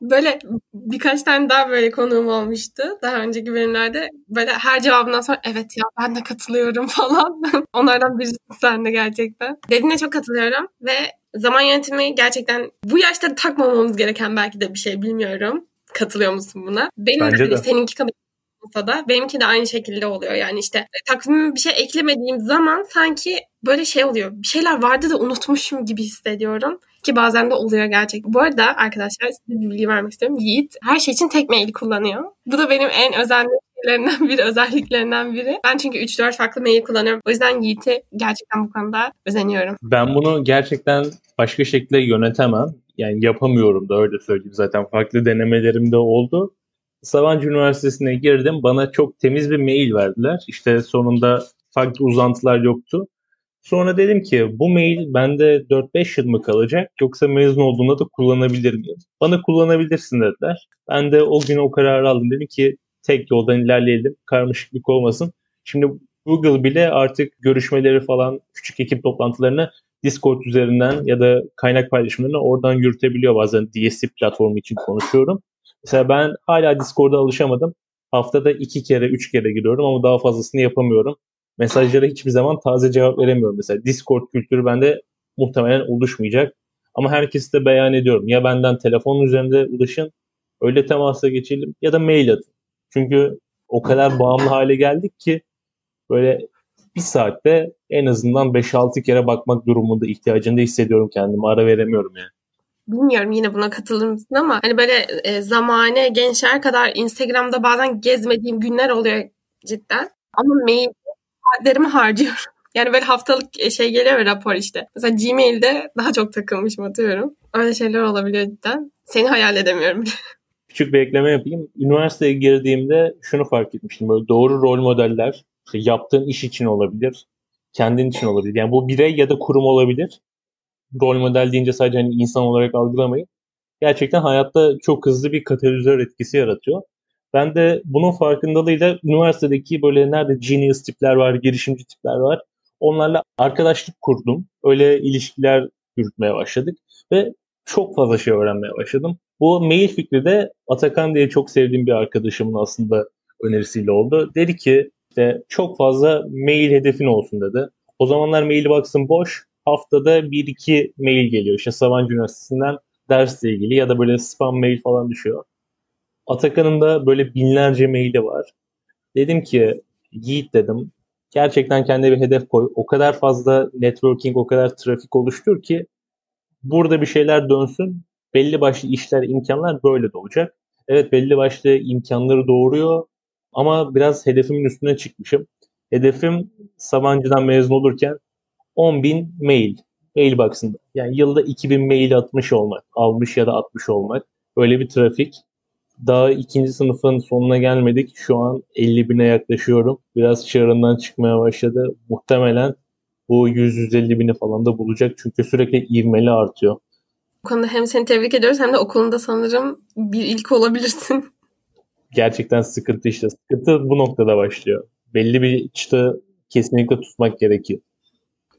Böyle birkaç tane daha böyle konuğum olmuştu daha önceki bölümlerde. Böyle her cevabından sonra evet ya ben de katılıyorum falan. Onlardan birisi sen de gerçekten. Dediğine çok katılıyorum ve zaman yönetimi gerçekten bu yaşta takmamamız gereken belki de bir şey, bilmiyorum. Katılıyor musun buna? Benim Bence de, de. Seninki kadar da benimki de aynı şekilde oluyor. Yani işte takvimime bir şey eklemediğim zaman sanki böyle şey oluyor. Bir şeyler vardı da unutmuşum gibi hissediyorum. Ki bazen de oluyor gerçekten. Bu arada arkadaşlar size bir bilgi vermek istiyorum. Yiğit her şey için tek mail kullanıyor. Bu da benim en özelliklerinden biri, özelliklerinden biri. Ben çünkü üç dört farklı mail kullanıyorum. O yüzden Yiğit'e gerçekten bu konuda özeniyorum. Ben bunu gerçekten başka şekilde yönetemem. Yani yapamıyorum da öyle söyleyeyim. Zaten farklı denemelerim de oldu. Sabancı Üniversitesi'ne girdim. Bana çok temiz bir mail verdiler. İşte sonunda farklı uzantılar yoktu. Sonra dedim ki bu mail bende dört beş yıl mı kalacak yoksa mezun olduğumda da kullanabilir miyim? Bana kullanabilirsin dediler. Ben de o gün o kararı aldım. Dedim ki tek yoldan ilerleyelim, karmaşıklık olmasın. Şimdi Google bile artık görüşmeleri falan, küçük ekip toplantılarını Discord üzerinden ya da kaynak paylaşımlarını oradan yürütebiliyor. Bazen D S C platformu için konuşuyorum. Mesela ben hala Discord'a alışamadım. Haftada iki kere, üç kere giriyorum ama daha fazlasını yapamıyorum. Mesajlara hiçbir zaman taze cevap veremiyorum. Mesela Discord kültürü bende muhtemelen oluşmayacak. Ama herkesi de beyan ediyorum. Ya benden telefonun üzerinde ulaşın, öyle temasa geçelim ya da mail atın. Çünkü o kadar bağımlı hale geldik ki böyle bir saatte en azından beş altı kere bakmak durumunda, ihtiyacını da hissediyorum kendimi. Ara veremiyorum yani. Bilmiyorum yine buna katılır mısın ama hani böyle e, zamane gençler kadar Instagram'da bazen gezmediğim günler oluyor cidden. Ama mail saatlerimi harcıyorum. Yani böyle haftalık şey geliyor ve rapor işte. Mesela Gmail'de daha çok takılmışım atıyorum. Öyle şeyler olabiliyor cidden. Seni hayal edemiyorum bile. Küçük bir ekleme yapayım. Üniversiteye girdiğimde şunu fark etmiştim. Böyle doğru rol modeller işte yaptığın iş için olabilir, kendin için olabilir. Yani bu birey ya da kurum olabilir. Rol model deyince sadece hani insan olarak algılamayın. Gerçekten hayatta çok hızlı bir katalizör etkisi yaratıyor. Ben de bunun farkındalığıyla üniversitedeki böyle nerede genius tipler var, girişimci tipler var. Onlarla arkadaşlık kurdum. Öyle ilişkiler yürütmeye başladık ve çok fazla şey öğrenmeye başladım. Bu mail fikri de Atakan diye çok sevdiğim bir arkadaşımın aslında önerisiyle oldu. Dedi ki işte çok fazla mail hedefin olsun dedi. O zamanlar mailbox'ım boş. Haftada bir iki mail geliyor. İşte Sabancı Üniversitesi'nden dersle ilgili ya da böyle spam mail falan düşüyor. Atakan'ın da böyle binlerce maili var. Dedim ki Yiğit dedim. Gerçekten kendine bir hedef koy. O kadar fazla networking, o kadar trafik oluştur ki burada bir şeyler dönsün. Belli başlı işler, imkanlar böyle doğacak. Evet belli başlı imkanları doğuruyor ama biraz hedefimin üstüne çıkmışım. Hedefim Sabancı'dan mezun olurken on bin mail, mailbox'ında. Yani yılda iki bin mail atmış olmak, almış ya da atmış olmak. Öyle bir trafik. Daha ikinci sınıfın sonuna gelmedik. Şu an elli bine yaklaşıyorum. Biraz çığırından çıkmaya başladı. Muhtemelen bu yüz yüz elli bini falan da bulacak. Çünkü sürekli ivmeli artıyor. Bu konuda hem seni tebrik ediyoruz hem de okulunda sanırım bir ilk olabilirsin. Gerçekten sıkıntı işte. Sıkıntı bu noktada başlıyor. Belli bir çıta kesinlikle tutmak gerekiyor.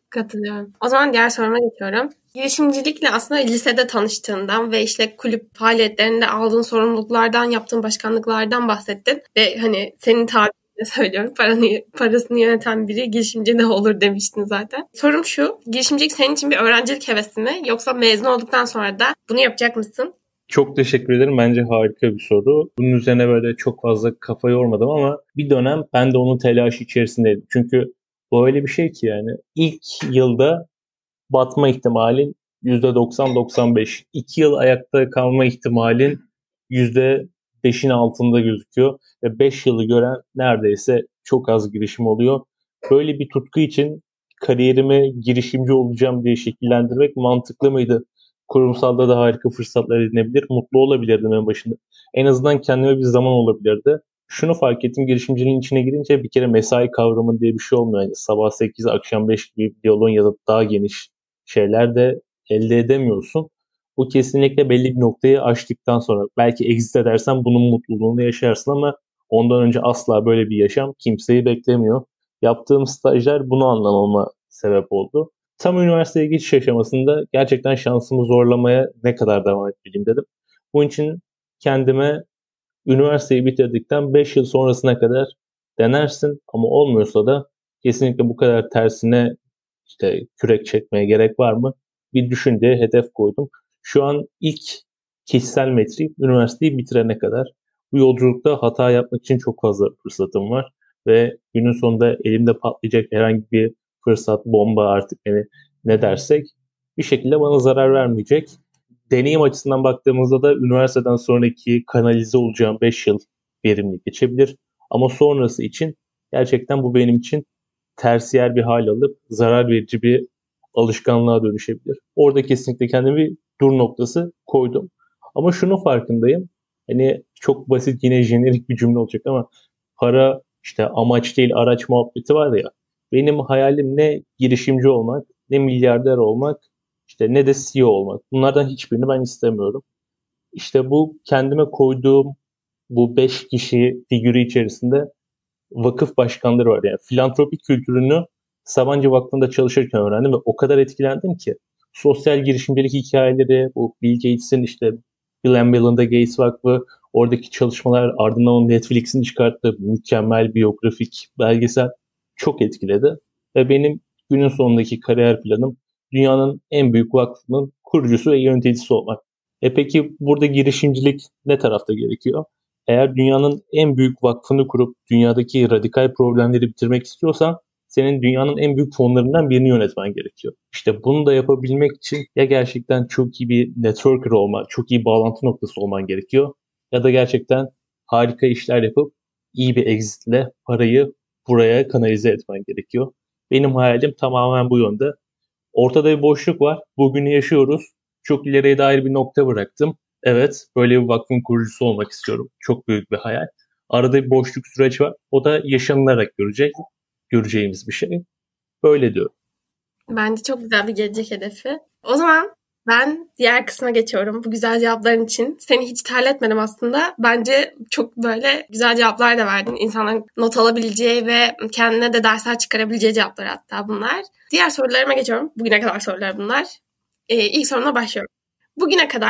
Katılıyorum. O zaman diğer soruma geçiyorum. Girişimcilikle aslında lisede tanıştığından ve işte kulüp faaliyetlerinde aldığın sorumluluklardan, yaptığın başkanlıklardan bahsettin. Ve hani senin tabirine söylüyorum, paranı, parasını yöneten biri girişimci de olur demiştin zaten. Sorum şu, girişimcilik senin için bir öğrencilik hevesi mi? Yoksa mezun olduktan sonra da bunu yapacak mısın? Çok teşekkür ederim. Bence harika bir soru. Bunun üzerine böyle çok fazla kafa yormadım ama bir dönem ben de onun telaşı içerisindeydim. Çünkü bu öyle bir şey ki yani ilk yılda batma ihtimalin yüzde doksan doksan beş. iki yıl ayakta kalma ihtimalin yüzde beşin altında gözüküyor. Ve beş yılı gören neredeyse çok az girişim oluyor. Böyle bir tutku için kariyerimi girişimci olacağım diye şekillendirmek mantıklı mıydı? Kurumsalda da harika fırsatlar edinebilir. Mutlu olabilirdim en başında. En azından kendime bir zaman olabilirdi. Şunu fark ettim, girişimciliğin içine girince bir kere mesai kavramı diye bir şey olmuyor. Yani sabah sekiz, akşam beş gibi diyaloğun ya da daha geniş şeyler de elde edemiyorsun. Bu kesinlikle belli bir noktayı aştıktan sonra belki exit edersen bunun mutluluğunu yaşarsın ama ondan önce asla böyle bir yaşam kimseyi beklemiyor. Yaptığım stajlar bunu anlamama sebep oldu. Tam üniversiteye geçiş aşamasında gerçekten şansımı zorlamaya ne kadar devam etmeliyim dedim. Bunun için kendime üniversiteyi bitirdikten beş yıl sonrasına kadar denersin ama olmuyorsa da kesinlikle bu kadar tersine işte kürek çekmeye gerek var mı? Bir düşün diye hedef koydum. Şu an ilk kişisel metrik üniversiteyi bitirene kadar. Bu yolculukta hata yapmak için çok fazla fırsatım var ve günün sonunda elimde patlayacak herhangi bir fırsat, bomba artık yani ne dersek bir şekilde bana zarar vermeyecek. Deneyim açısından baktığımızda da üniversiteden sonraki kanalize olacağım beş yıl verimli geçebilir. Ama sonrası için gerçekten bu benim için tersiyer bir hal alıp zarar verici bir alışkanlığa dönüşebilir. Orada kesinlikle kendime bir dur noktası koydum. Ama şunun farkındayım. hani çok basit yine jenerik bir cümle olacak ama para işte amaç değil araç muhabbeti var ya. Benim hayalim ne girişimci olmak, ne milyarder olmak, işte ne de C E O olmak. Bunlardan hiçbirini ben istemiyorum. İşte bu kendime koyduğum bu beş kişi figürü içerisinde vakıf başkanları var. Yani filantropi kültürünü Sabancı Vakfı'nda çalışırken öğrendim ve o kadar etkilendim ki sosyal girişimcilik hikayeleri, bu Bill Gates'in işte Bill and Melinda Gates Vakfı, oradaki çalışmalar, ardından onun Netflix'in çıkarttığı mükemmel biyografik belgesel çok etkiledi. Ve benim günün sonundaki kariyer planım dünyanın en büyük vakfının kurucusu ve yöneticisi olmak. E peki burada girişimcilik ne tarafta gerekiyor? Eğer dünyanın en büyük vakfını kurup dünyadaki radikal problemleri bitirmek istiyorsan senin dünyanın en büyük fonlarından birini yönetmen gerekiyor. İşte bunu da yapabilmek için ya gerçekten çok iyi bir networker olman, çok iyi bağlantı noktası olman gerekiyor ya da gerçekten harika işler yapıp iyi bir exitle parayı buraya kanalize etmen gerekiyor. Benim hayalim tamamen bu yönde. Ortada bir boşluk var. Bugünü yaşıyoruz. Çok ileriye dair bir nokta bıraktım. Evet, böyle bir vakfın kurucusu olmak istiyorum. Çok büyük bir hayal. Arada bir boşluk süreç var. O da yaşanılarak görecek, göreceğimiz bir şey. Böyle diyorum. Bence çok güzel bir gelecek hedefi. O zaman ben diğer kısma geçiyorum. Bu güzel cevapların için. Seni hiç terletmedim aslında. Bence çok böyle güzel cevaplar da verdin. İnsanların not alabileceği ve kendine de dersler çıkarabileceği cevaplar hatta bunlar. Diğer sorularıma geçiyorum. Bugüne kadar sorular bunlar. Ee, ilk sorumla başlıyorum. Bugüne kadar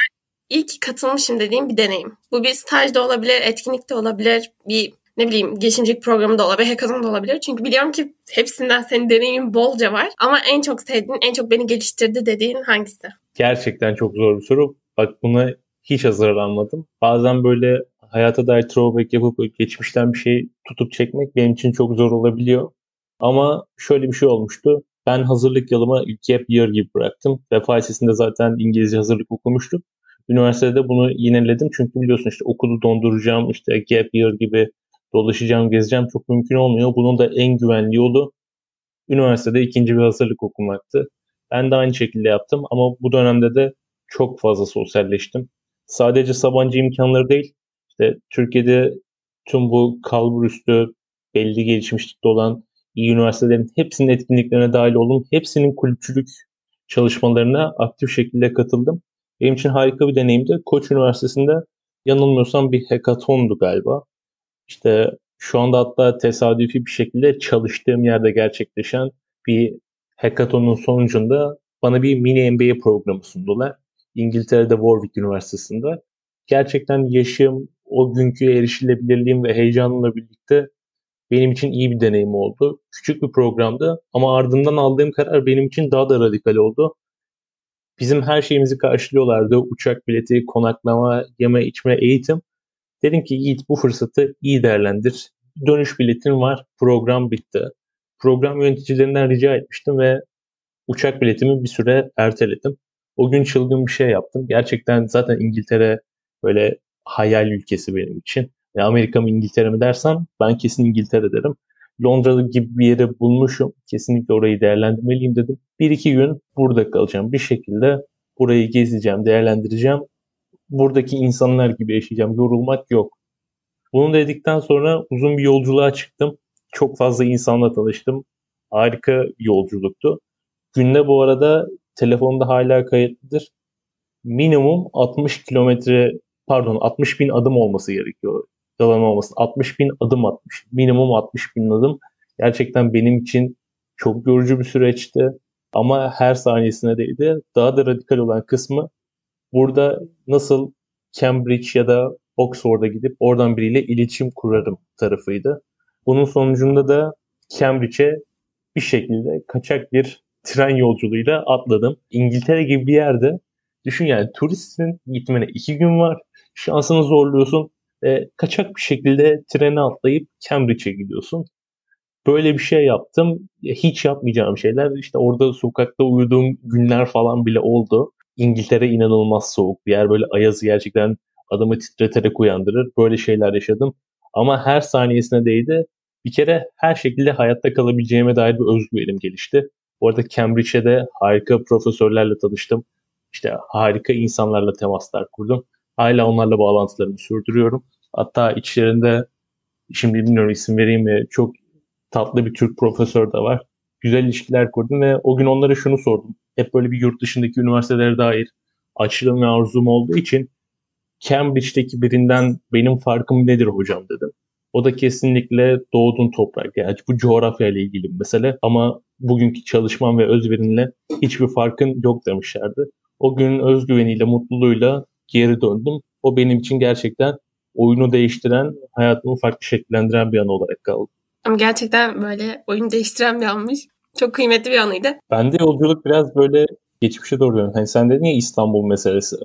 iyi ki katılmışım dediğim bir deneyim. Bu bir staj da olabilir, etkinlik de olabilir, bir ne bileyim girişimcilik programı da olabilir, hackathon da olabilir. Çünkü biliyorum ki hepsinden senin deneyimin bolca var. Ama en çok sevdiğin, en çok beni geliştirdi dediğin hangisi? Gerçekten çok zor bir soru. Bak buna hiç hazırlanmadım. Bazen böyle hayata dair throwback yapıp geçmişten bir şey tutup çekmek benim için çok zor olabiliyor. Ama şöyle bir şey olmuştu. Ben hazırlık yılımı gap year gibi bıraktım. Vefa Lisesi'nde zaten İngilizce hazırlık okumuştum. Üniversitede bunu yineledim çünkü biliyorsun işte okulu donduracağım, işte gap year gibi dolaşacağım, gezeceğim çok mümkün olmuyor. Bunun da en güvenli yolu üniversitede ikinci bir hazırlık okumaktı. Ben de aynı şekilde yaptım ama bu dönemde de çok fazla sosyalleştim. Sadece Sabancı imkanları değil, işte Türkiye'de tüm bu kalburüstü belli gelişmişlikte olan iyi üniversitelerin hepsinin etkinliklerine dahil oldum. Hepsinin kulüpçülük çalışmalarına aktif şekilde katıldım. Benim için harika bir deneyimdi. Koç Üniversitesi'nde yanılmıyorsam bir hackathondu galiba. İşte şu anda hatta tesadüfi bir şekilde çalıştığım yerde gerçekleşen bir hackathonun sonucunda bana bir mini M B A programı sundular. İngiltere'de Warwick Üniversitesi'nde. Gerçekten yaşım, o günkü erişilebilirliğim ve heyecanımla birlikte benim için iyi bir deneyim oldu. Küçük bir programdı ama ardından aldığım karar benim için daha da radikal oldu. Bizim her şeyimizi karşılıyorlardı. Uçak bileti, konaklama, yeme, içme, eğitim. Dedim ki Yiğit bu fırsatı iyi değerlendir. Dönüş biletim var. Program bitti. Program yöneticilerinden rica etmiştim ve uçak biletimi bir süre erteledim. O gün çılgın bir şey yaptım. Gerçekten zaten İngiltere böyle hayal ülkesi benim için. Ya Amerika mı İngiltere mi dersen ben kesin İngiltere derim. Londra gibi bir yere bulmuşum. Kesinlikle orayı değerlendirmeliyim dedim. Bir iki gün burada kalacağım. Bir şekilde burayı gezeceğim, değerlendireceğim. Buradaki insanlar gibi yaşayacağım. Yorulmak yok. Bunu dedikten sonra uzun bir yolculuğa çıktım. Çok fazla insanla tanıştım. Harika bir yolculuktu. Günde bu arada telefonda hala kayıtlıdır. Minimum altmış kilometre pardon altmış bin adım olması gerekiyor. Yalan olmasın. altmış bin adım atmış. Minimum altmış bin adım. Gerçekten benim için çok yorucu bir süreçti. Ama her saniyesine değdi. Daha da radikal olan kısmı burada nasıl Cambridge ya da Oxford'a gidip oradan biriyle iletişim kurarım tarafıydı. Bunun sonucunda da Cambridge'e bir şekilde kaçak bir tren yolculuğuyla atladım. İngiltere gibi bir yerde düşün yani turistsin gitmene iki gün var. Şansını zorluyorsun. E, kaçak bir şekilde trene atlayıp Cambridge'e gidiyorsun. Böyle bir şey yaptım. Hiç yapmayacağım şeyler. İşte orada sokakta uyuduğum günler falan bile oldu. İngiltere inanılmaz soğuk bir yer. Böyle ayazı gerçekten adamı titreterek uyandırır. Böyle şeyler yaşadım. Ama her saniyesine değdi. Bir kere her şekilde hayatta kalabileceğime dair bir özgüvenim gelişti. Bu arada Cambridge'de harika profesörlerle tanıştım. İşte harika insanlarla temaslar kurdum. Hala onlarla bağlantılarımı sürdürüyorum. Hatta içlerinde, şimdi bilmiyorum isim vereyim mi, çok tatlı bir Türk profesör de var. Güzel ilişkiler kurdum ve o gün onlara şunu sordum. Hep böyle bir yurt dışındaki üniversitelere dair açlığım ve arzum olduğu için Cambridge'deki birinden benim farkım nedir hocam dedim. O da kesinlikle doğduğun toprak. Yani bu coğrafyayla ilgili bir mesele ama bugünkü çalışman ve özverinle hiçbir farkın yok demişlerdi. O günün özgüveniyle, mutluluğuyla geri döndüm. O benim için gerçekten oyunu değiştiren, hayatımı farklı şekillendiren bir an olarak kaldı. Ama gerçekten böyle oyunu değiştiren bir anmış. Çok kıymetli bir anıydı. Bende yolculuk biraz böyle geçmişe doğru dönüyor. Hani sen dedin ya İstanbul meselesi.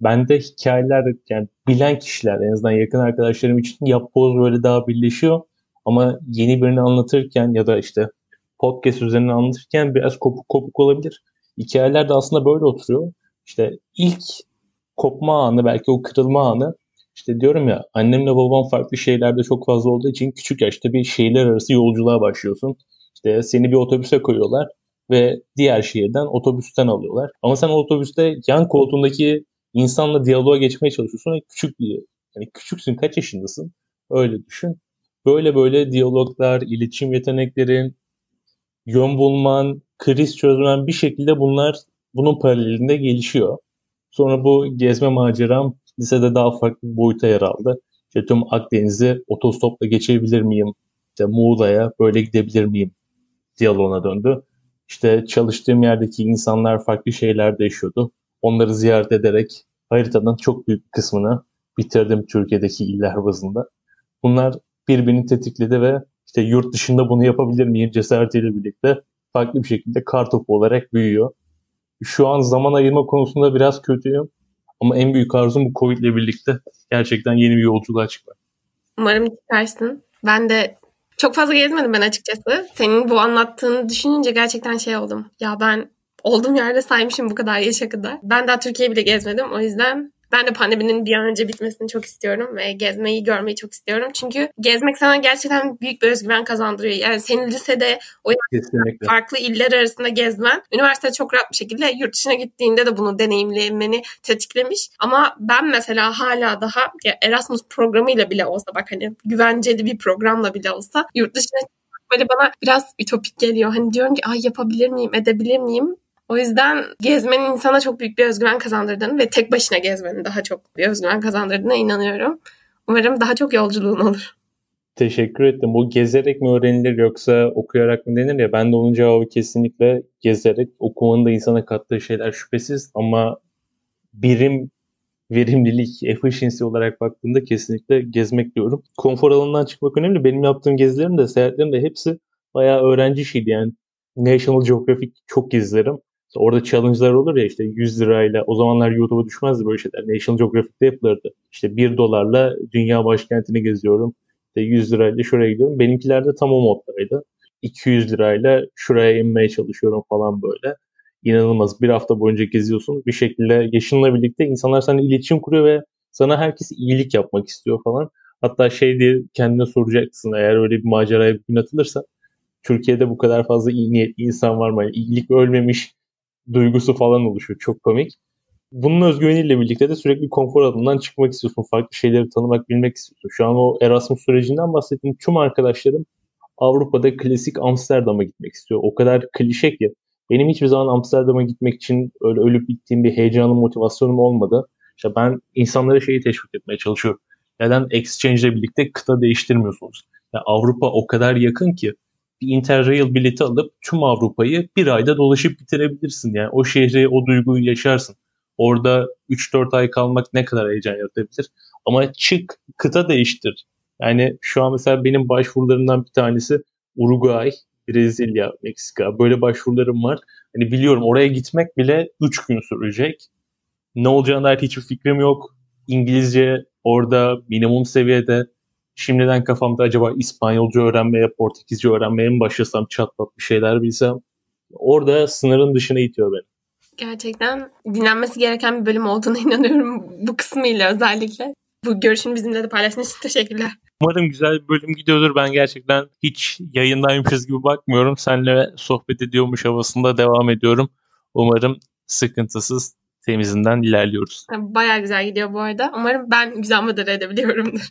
Bende hikayeler, yani bilen kişiler, en azından yakın arkadaşlarım için yapboz böyle daha birleşiyor. Ama yeni birini anlatırken ya da işte podcast üzerine anlatırken biraz kopuk kopuk olabilir. Hikayeler de aslında böyle oturuyor. İşte ilk kopma anı, belki o kırılma anı, İşte diyorum ya, annemle babam farklı şeylerde çok fazla olduğu için küçük yaşta bir şehirler arası yolculuğa başlıyorsun. İşte seni bir otobüse koyuyorlar ve diğer şehirden otobüsten alıyorlar. Ama sen otobüste yan koltuğundaki insanla diyaloğa geçmeye çalışıyorsun ve küçük bir, yani küçüksün, kaç yaşındasın? Öyle düşün. Böyle böyle diyaloglar, iletişim yeteneklerin, yön bulman, kriz çözmen, bir şekilde bunlar bunun paralelinde gelişiyor. Sonra bu gezme maceram lisede daha farklı bir boyuta yer aldı. İşte tüm Akdeniz'i otostopla geçebilir miyim? İşte Muğla'ya böyle gidebilir miyim? Diyaloğuna döndü. İşte çalıştığım yerdeki insanlar farklı şeylerde yaşıyordu. Onları ziyaret ederek haritanın çok büyük bir kısmını bitirdim Türkiye'deki iller bazında. Bunlar birbirini tetikledi ve işte yurt dışında bunu yapabilir miyim cesaretiyle birlikte farklı bir şekilde kartopu olarak büyüyor. Şu an zaman ayırma konusunda biraz kötüyüm. Ama en büyük arzum bu Covid ile birlikte gerçekten yeni bir yolculuğa çıkmak. Umarım çıkarsın. Ben de çok fazla gezmedim ben açıkçası. Senin bu anlattığını düşününce gerçekten şey oldum. Ya ben olduğum yerde saymışım bu kadar yaşa kadar. Ben daha Türkiye'yi bile gezmedim. O yüzden ben de pandeminin bir an önce bitmesini çok istiyorum. Ve gezmeyi, görmeyi çok istiyorum. Çünkü gezmek sana gerçekten büyük bir özgüven kazandırıyor. Yani senin lisede o farklı iller arasında gezmen, üniversitede çok rahat bir şekilde yurt dışına gittiğinde de bunu deneyimlemeni tetiklemiş. Ama ben mesela hala daha Erasmus programıyla bile olsa, bak hani güvenceli bir programla bile olsa yurt dışına böyle bana biraz ütopik geliyor. Hani diyorum ki ay yapabilir miyim, edebilir miyim? O yüzden gezmenin insana çok büyük bir özgüven kazandırdığını ve tek başına gezmenin daha çok bir özgüven kazandırdığına inanıyorum. Umarım daha çok yolculuğun olur. Teşekkür ettim. Bu gezerek mi öğrenilir yoksa okuyarak mı denir ya? Ben de onun cevabı kesinlikle gezerek. Okumanın da insana kattığı şeyler şüphesiz ama birim, verimlilik, efficiency olarak baktığımda kesinlikle gezmek diyorum. Konfor alanından çıkmak önemli. Benim yaptığım gezilerim de, seyahatlerim de hepsi bayağı öğrenci işiydi yani. National Geographic çok gezilerim. Orada challenge'lar olur ya, işte yüz lirayla, o zamanlar YouTube'a düşmezdi böyle şeyler. National Geographic'te yapılırdı. İşte bir dolarla dünya başkentini geziyorum. İşte yüz lirayla şuraya gidiyorum. Benimkiler de tam o moddaydı. iki yüz lirayla şuraya inmeye çalışıyorum falan böyle. İnanılmaz. Bir hafta boyunca geziyorsun. Bir şekilde yaşınla birlikte insanlar sana iletişim kuruyor ve sana herkes iyilik yapmak istiyor falan. Hatta şey diye kendine soracaksın eğer öyle bir maceraya bir gün atılırsa. Türkiye'de bu kadar fazla iyi niyetli insan var mı? Yani iyilik ölmemiş duygusu falan oluşuyor. Çok komik. Bunun özgüveniyle birlikte de sürekli konfor alanından çıkmak istiyorsun. Farklı şeyleri tanımak, bilmek istiyorsun. Şu an o Erasmus sürecinden bahsettiğim tüm arkadaşlarım Avrupa'da klasik Amsterdam'a gitmek istiyor. O kadar klişe ki. Benim hiçbir zaman Amsterdam'a gitmek için öyle ölüp gittiğim bir heyecanım, motivasyonum olmadı. İşte ben insanlara şeyi teşvik etmeye çalışıyorum. Neden exchange ile birlikte kıta değiştirmiyorsunuz? Yani Avrupa o kadar yakın ki. Bir Interrail bileti alıp tüm Avrupa'yı bir ayda dolaşıp bitirebilirsin. Yani o şehri, o duyguyu yaşarsın. Orada üç dört ay kalmak ne kadar heyecan yaratabilir. Ama çık, kıta değiştir. Yani şu an mesela benim başvurularımdan bir tanesi Uruguay, Brezilya, Meksika. Böyle başvurularım var. Hani biliyorum oraya gitmek bile üç gün sürecek. Ne olacağına dair hiçbir fikrim yok. İngilizce orada minimum seviyede. Şimdiden kafamda acaba İspanyolca öğrenmeye, Portekizce öğrenmeye mi başlasam, çatlat bir şeyler bilsem. Orada sınırın dışına itiyor beni. Gerçekten dinlenmesi gereken bir bölüm olduğuna inanıyorum bu kısmıyla özellikle. Bu görüşünü bizimle de paylaştığın için teşekkürler. Umarım güzel bir bölüm gidiyordur. Ben gerçekten hiç yayındaymışız gibi bakmıyorum. Seninle sohbet ediyormuş havasında devam ediyorum. Umarım sıkıntısız, temizliğinden ilerliyoruz. Bayağı güzel gidiyor bu arada. Umarım ben güzel modere edebiliyorumdur.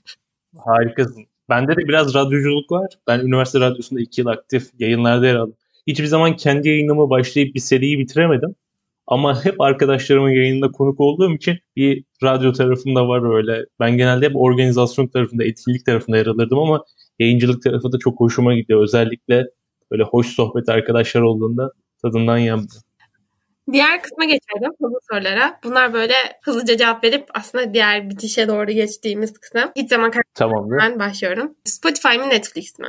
Harikasın. Bende de biraz radyoculuk var. Ben üniversite radyosunda iki yıl aktif yayınlarda yer aldım. Hiçbir zaman kendi yayınıma başlayıp bir seriyi bitiremedim. Ama hep arkadaşlarımın yayınında konuk olduğum için bir radyo tarafında var öyle. Ben genelde hep organizasyon tarafında, etkinlik tarafında yer alırdım ama yayıncılık tarafı da çok hoşuma gidiyor. Özellikle böyle hoş sohbet arkadaşlar olduğunda tadından yenmiyor. Diğer kısma geçelim, hızlı sorulara. Bunlar böyle hızlıca cevap verip aslında diğer bitişe doğru geçtiğimiz kısım. Hiç zaman kaybetmeden ben başlıyorum. Spotify mi, Netflix mi?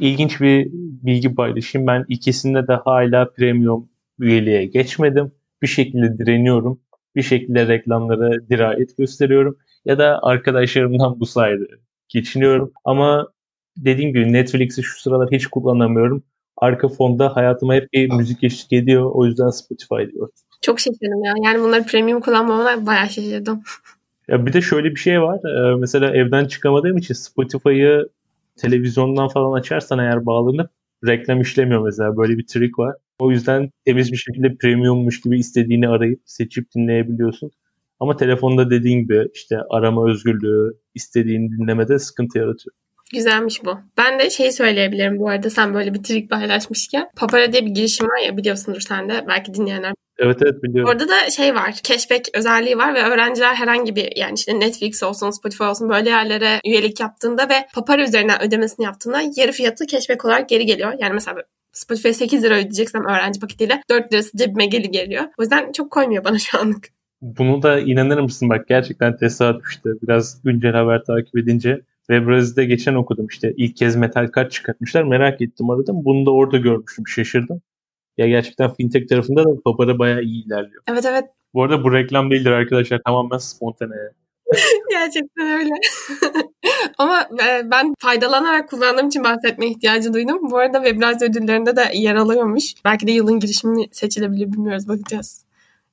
İlginç bir bilgi paylaşayım. Ben ikisinde de hala premium üyeliğe geçmedim. Bir şekilde direniyorum. Bir şekilde reklamlara dirayet gösteriyorum. Ya da arkadaşlarımdan bu sayede geçiniyorum. Ama dediğim gibi Netflix'i şu sıralar hiç kullanamıyorum. Arka fonda hayatıma hep bir müzik eşlik ediyor. O yüzden Spotify diyor. Çok şaşırdım ya. Yani bunları premium kullanmamına bayağı şaşırdım. Ya bir de şöyle bir şey var. Ee, mesela evden çıkamadığım için Spotify'ı televizyondan falan açarsan eğer bağlanıp reklam işlemiyor mesela. Böyle bir trik var. O yüzden temiz bir şekilde premiummuş gibi istediğini arayıp seçip dinleyebiliyorsun. Ama telefonda dediğin gibi işte arama özgürlüğü, istediğini dinlemede sıkıntı yaratıyor. Güzelmiş bu. Ben de şeyi söyleyebilirim bu arada, sen böyle bir trik paylaşmışken. Papara diye bir girişim var ya, biliyorsundur sen de. Belki dinleyenler. Evet evet biliyorum. Orada da şey var, cashback özelliği var ve öğrenciler herhangi bir, yani işte Netflix olsun, Spotify olsun, böyle yerlere üyelik yaptığında ve Papara üzerinden ödemesini yaptığında yarı fiyatı cashback olarak geri geliyor. Yani mesela Spotify sekiz lira ödeyeceksem öğrenci paketiyle dört lirası cebime geri geliyor. O yüzden çok koymuyor bana şu anlık. Bunu da inanır mısın bak, gerçekten tesadüf işte. Biraz güncel haber takip edince ve Brezilya'da geçen okudum işte, ilk kez metal kart çıkartmışlar, merak ettim aradım. Bunu da orada görmüştüm, şaşırdım. Ya gerçekten fintech tarafında da Papara bayağı iyi ilerliyor. Evet evet. Bu arada bu reklam değildir arkadaşlar, tamamen spontane. Gerçekten öyle. Ama ben faydalanarak kullandığım için bahsetmeye ihtiyacı duydum. Bu arada Webrazya ödüllerinde de yer alıyormuş. Belki de yılın girişimi seçilebilir, bilmiyoruz, bakacağız.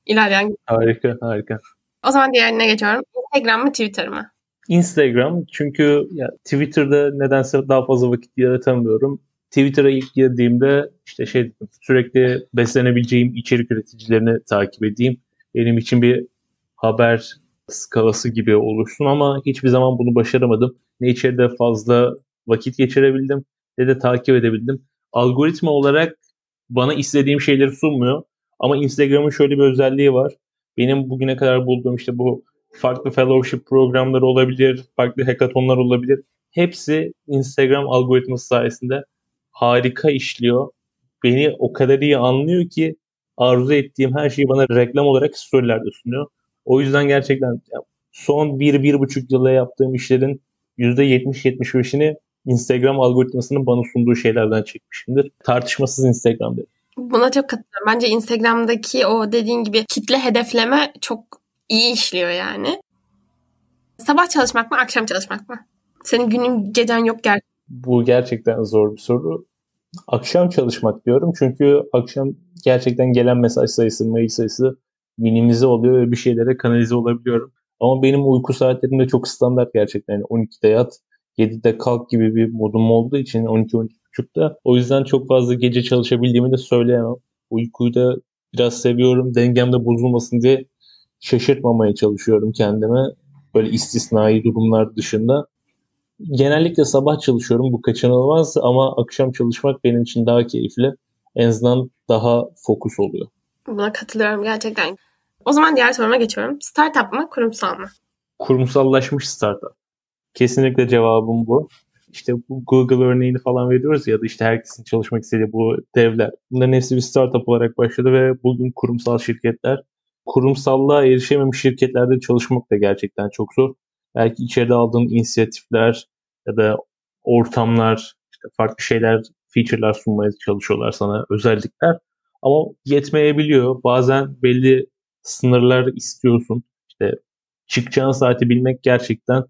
İlerleyen. Harika harika. O zaman diğerine geçiyorum. Instagram mı, Twitter mı? Instagram, çünkü ya Twitter'da nedense daha fazla vakit yaratamıyorum. Twitter'a ilk girdiğimde işte şey dedim, sürekli beslenebileceğim içerik üreticilerini takip edeyim. Benim için bir haber skalası gibi oluşsun ama hiçbir zaman bunu başaramadım. Ne içeride fazla vakit geçirebildim ne de takip edebildim. Algoritma olarak bana istediğim şeyleri sunmuyor. Ama Instagram'ın şöyle bir özelliği var. Benim bugüne kadar bulduğum işte bu farklı fellowship programları olabilir, farklı hackathonlar olabilir. Hepsi Instagram algoritması sayesinde harika işliyor. Beni o kadar iyi anlıyor ki arzu ettiğim her şeyi bana reklam olarak storylerde sunuyor. O yüzden gerçekten son bir bir buçuk yılda yaptığım işlerin yüzde yetmiş yetmiş beşini Instagram algoritmasının bana sunduğu şeylerden çekmişimdir. Tartışmasız Instagram derim. Buna çok katılıyorum. Bence Instagram'daki o dediğin gibi kitle hedefleme çok İyi işliyor yani. Sabah çalışmak mı, akşam çalışmak mı? Senin günün gecen yok gerçekten. Bu gerçekten zor bir soru. Akşam çalışmak diyorum çünkü akşam gerçekten gelen mesaj sayısı, mail sayısı minimize oluyor ve bir şeylere kanalize olabiliyorum. Ama benim uyku saatlerim de çok standart gerçekten. Yani on ikide yat, yedide kalk gibi bir modum olduğu için on iki on iki buçukta. O yüzden çok fazla gece çalışabildiğimi de söyleyemem. Uykuyu da biraz seviyorum. Dengem de bozulmasın diye şaşırtmamaya çalışıyorum kendime, böyle istisnai durumlar dışında. Genellikle sabah çalışıyorum, bu kaçınılmaz ama akşam çalışmak benim için daha keyifli. En azından daha fokus oluyor. Buna katılıyorum gerçekten. O zaman diğer soruma geçiyorum. Startup mı, kurumsal mı? Kurumsallaşmış startup. Kesinlikle cevabım bu. İşte bu Google örneğini falan veriyoruz ya da işte herkesin çalışmak istediği bu devler. Bunların hepsi bir startup olarak başladı ve bugün kurumsal şirketler. Kurumsallığa erişememiş şirketlerde çalışmak da gerçekten çok zor. Belki içeride aldığın inisiyatifler ya da ortamlar, işte farklı şeyler, feature'lar sunmaya çalışıyorlar sana, özellikler. Ama yetmeyebiliyor. Bazen belli sınırlar istiyorsun. İşte çıkacağın saati bilmek gerçekten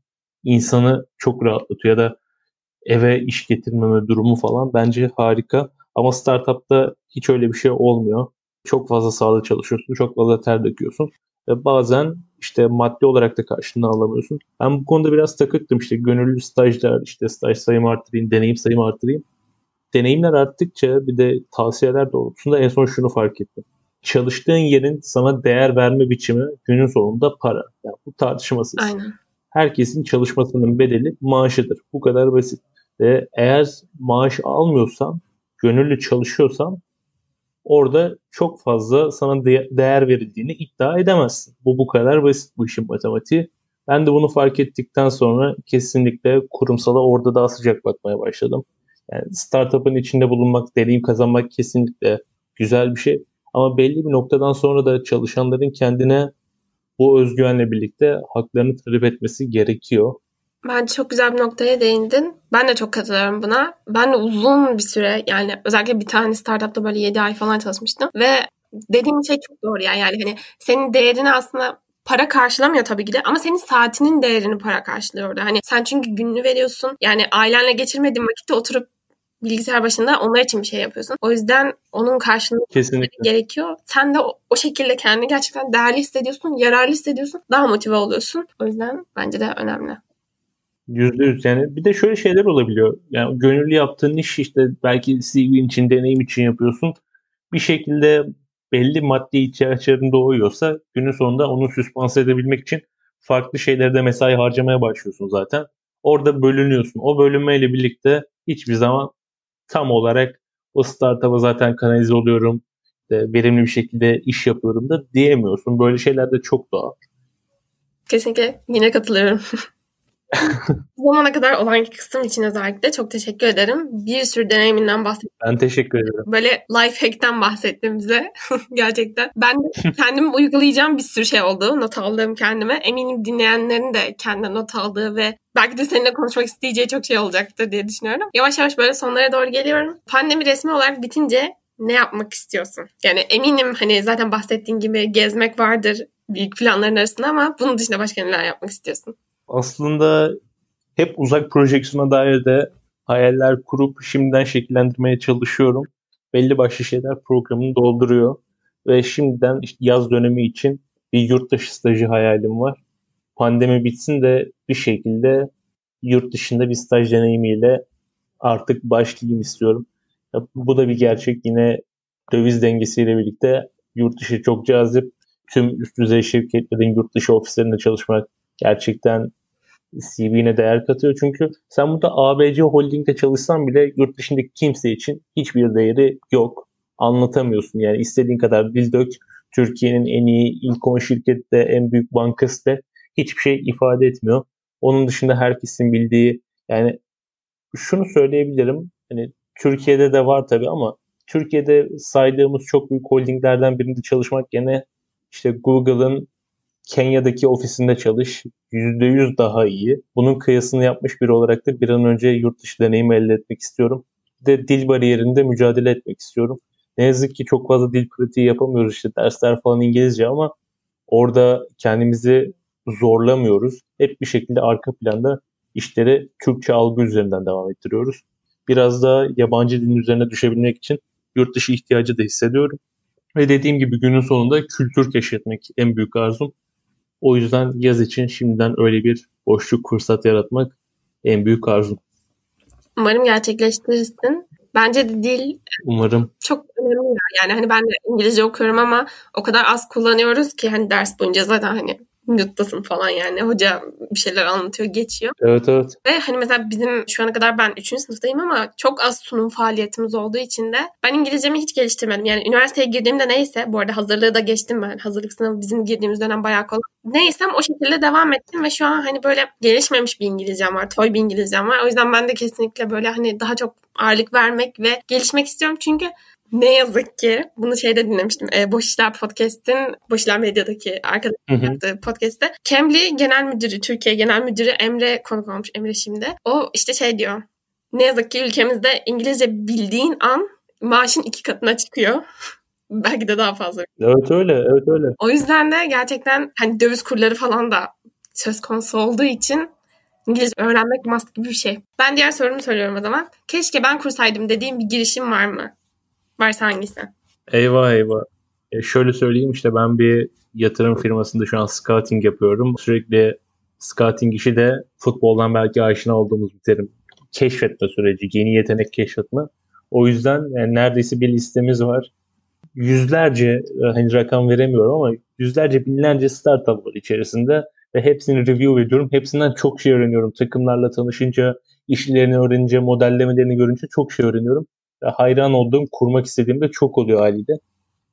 insanı çok rahatlatıyor. Ya da eve iş getirmeme durumu falan bence harika. Ama startup'ta hiç öyle bir şey olmuyor. Çok fazla sahada çalışıyorsun, çok fazla ter döküyorsun ve bazen işte maddi olarak da karşılığını alamıyorsun. Ben bu konuda biraz takıktım, işte gönüllü stajlar, işte staj sayımı arttırayım, deneyim sayımı arttırayım. Deneyimler arttıkça bir de tavsiyeler doğrultusunda en son şunu fark ettim. çalıştığın yerin sana değer verme biçimi günün sonunda para. Yani bu tartışmasız. Aynen. Herkesin çalışmasının bedeli maaşıdır. Bu kadar basit. Ve eğer maaş almıyorsan, gönüllü çalışıyorsan orada çok fazla sana de- değer verildiğini iddia edemezsin. Bu bu kadar basit bu işin matematiği. Ben de bunu fark ettikten sonra kesinlikle kurumsala orada daha sıcak bakmaya başladım. Yani startup'ın içinde bulunmak, deneyim kazanmak kesinlikle güzel bir şey. Ama belli bir noktadan sonra da çalışanların kendine bu özgüvenle birlikte haklarını talep etmesi gerekiyor. Bence çok güzel bir noktaya değindin. Ben de çok katılıyorum buna. Ben de uzun bir süre, yani özellikle bir tane startupta böyle yedi ay falan çalışmıştım. Ve dediğin şey çok doğru yani. Yani hani senin değerini aslında para karşılamıyor tabii ki de, ama senin saatinin değerini para karşılıyor orada. Hani sen çünkü gününü veriyorsun. Yani ailenle geçirmediğin vakitte oturup bilgisayar başında onlar için bir şey yapıyorsun. O yüzden onun karşılığını kesinlikle gerekiyor. Sen de o, o şekilde kendini gerçekten değerli hissediyorsun, yararlı hissediyorsun, daha motive oluyorsun. O yüzden bence de önemli. yüzde yüz yani. Bir de şöyle şeyler olabiliyor. Yani gönüllü yaptığın iş, işte belki C V'nin için, deneyim için yapıyorsun. Bir şekilde belli maddi ihtiyaçların doğuyorsa günün sonunda onu süspanse edebilmek için farklı şeylerde mesai harcamaya başlıyorsun zaten. Orada bölünüyorsun. O bölünmeyle birlikte hiçbir zaman tam olarak o startup'a zaten kanalize oluyorum, verimli bir şekilde iş yapıyorum da diyemiyorsun. Böyle şeyler de çok doğal. Kesinlikle yine katılıyorum. Bu zamana kadar olan kısım için özellikle çok teşekkür ederim. Bir sürü deneyiminden bahsettim. Ben teşekkür ederim. Böyle life hack'ten bahsettin bize. Gerçekten. Ben de kendim uygulayacağım bir sürü şey oldu. Not aldığım kendime. Eminim dinleyenlerin de kendine not aldığı ve belki de seninle konuşmak isteyeceği çok şey olacaktır diye düşünüyorum. Yavaş yavaş böyle sonlara doğru geliyorum. Pandemi resmi olarak bitince ne yapmak istiyorsun? Yani eminim hani zaten bahsettiğin gibi gezmek vardır büyük planların arasında, ama bunun dışında başka neler yapmak istiyorsun? Aslında hep uzak projeksiyona dair de hayaller kurup şimdiden şekillendirmeye çalışıyorum. Belli başlı şeyler programını dolduruyor. Ve şimdiden işte yaz dönemi için bir yurt dışı stajı hayalim var. Pandemi bitsin de bir şekilde yurt dışında bir staj deneyimiyle artık başlayayım istiyorum. Bu da bir gerçek. Yine döviz dengesiyle birlikte yurt dışı çok cazip. Tüm üst düzey şirketlerin yurt dışı ofislerinde çalışmak gerçekten C V'ne değer katıyor. Çünkü sen burada A B C Holding'de çalışsan bile yurt dışındaki kimse için hiçbir değeri yok. Anlatamıyorsun yani, istediğin kadar dil dök. Türkiye'nin en iyi ilk on şirkette, en büyük bankası da hiçbir şey ifade etmiyor. Onun dışında herkesin bildiği, yani şunu söyleyebilirim. Hani Türkiye'de de var tabii, ama Türkiye'de saydığımız çok büyük holdinglerden birinde çalışmak yerine işte Google'ın Kenya'daki ofisinde çalış, yüzde yüz daha iyi. Bunun kıyasını yapmış biri olarak da bir an önce yurt dışı deneyimi elde etmek istiyorum. Bir de dil bariyerinde mücadele etmek istiyorum. Ne yazık ki çok fazla dil pratiği yapamıyoruz, işte dersler falan İngilizce, ama orada kendimizi zorlamıyoruz. Hep bir şekilde arka planda işleri Türkçe algı üzerinden devam ettiriyoruz. Biraz da yabancı dilin üzerine düşebilmek için yurt dışı ihtiyacı da hissediyorum. Ve dediğim gibi günün sonunda kültür keşfetmek en büyük arzum. O yüzden yaz için şimdiden öyle bir boşluk, fırsat yaratmak en büyük arzum. Umarım gerçekleştirirsin. Bence de dil umarım çok önemli. Yani hani ben de İngilizce okuyorum ama o kadar az kullanıyoruz ki hani ders boyunca zaten hani yurttasın falan, yani hoca bir şeyler anlatıyor, geçiyor. Evet evet. Ve hani mesela bizim şu ana kadar ben üçüncü sınıftayım ama çok az sunum faaliyetimiz olduğu için de ben İngilizcemi hiç geliştirmedim. Yani üniversiteye girdiğimde neyse, bu arada hazırlığı da geçtim ben. Hazırlık sınavı bizim girdiğimiz dönem bayağı kolay. Neysem o şekilde devam ettim ve şu an hani böyle gelişmemiş bir İngilizcem var. Toy bir İngilizcem var. O yüzden ben de kesinlikle böyle hani daha çok ağırlık vermek ve gelişmek istiyorum. Çünkü ne yazık ki bunu şeyde dinlemiştim. E, Boş İşler Podcast'in, Boş İşler Medya'daki arkadaşım yaptığı podcast'te Cambly Genel Müdürü, Türkiye Genel Müdürü Emre konuk olmuş. Emre şimdi. O işte şey diyor. Ne yazık ki ülkemizde İngilizce bildiğin an maaşın iki katına çıkıyor. Belki de daha fazla. Evet öyle, evet öyle. O yüzden de gerçekten hani döviz kurları falan da söz konusu olduğu için İngilizce öğrenmek must gibi bir şey. Ben diğer sorumu soruyorum o zaman. Keşke ben kursaydım dediğim bir girişim var mı? Varsa hangisi? Eyvah eyvah. E şöyle söyleyeyim, işte ben bir yatırım firmasında şu an scouting yapıyorum. Sürekli scouting işi de futboldan belki aşina olduğumuz bir terim. Keşfetme süreci, yeni yetenek keşfetme. O yüzden yani neredeyse bir listemiz var. yüzlerce, hani rakam veremiyorum ama yüzlerce, binlerce startup var içerisinde ve hepsini review ediyorum. Hepsinden çok şey öğreniyorum. Takımlarla tanışınca, işlerini öğrenince, modellemelerini görünce çok şey öğreniyorum. Hayran olduğum, kurmak istediğim de çok oluyor haliyle.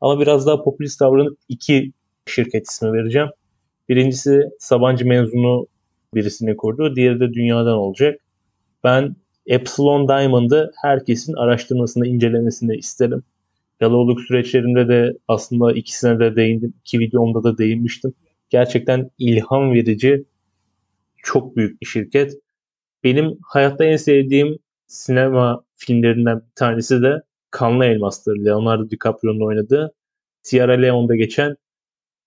Ama biraz daha popülist davranıp iki şirket ismi vereceğim. Birincisi Sabancı mezunu birisini kurdu. Diğeri de dünyadan olacak. Ben Epsilon Diamond'ı herkesin araştırmasını, incelemesini isterim. Yalaoluk süreçlerimde de aslında ikisine de değindim. İki videomda da değinmiştim. Gerçekten ilham verici, çok büyük bir şirket. Benim hayatta en sevdiğim sinema filmlerinden bir tanesi de Kanlı Elmas'tır. Leonardo DiCaprio'nun oynadığı, Sierra Leone'da geçen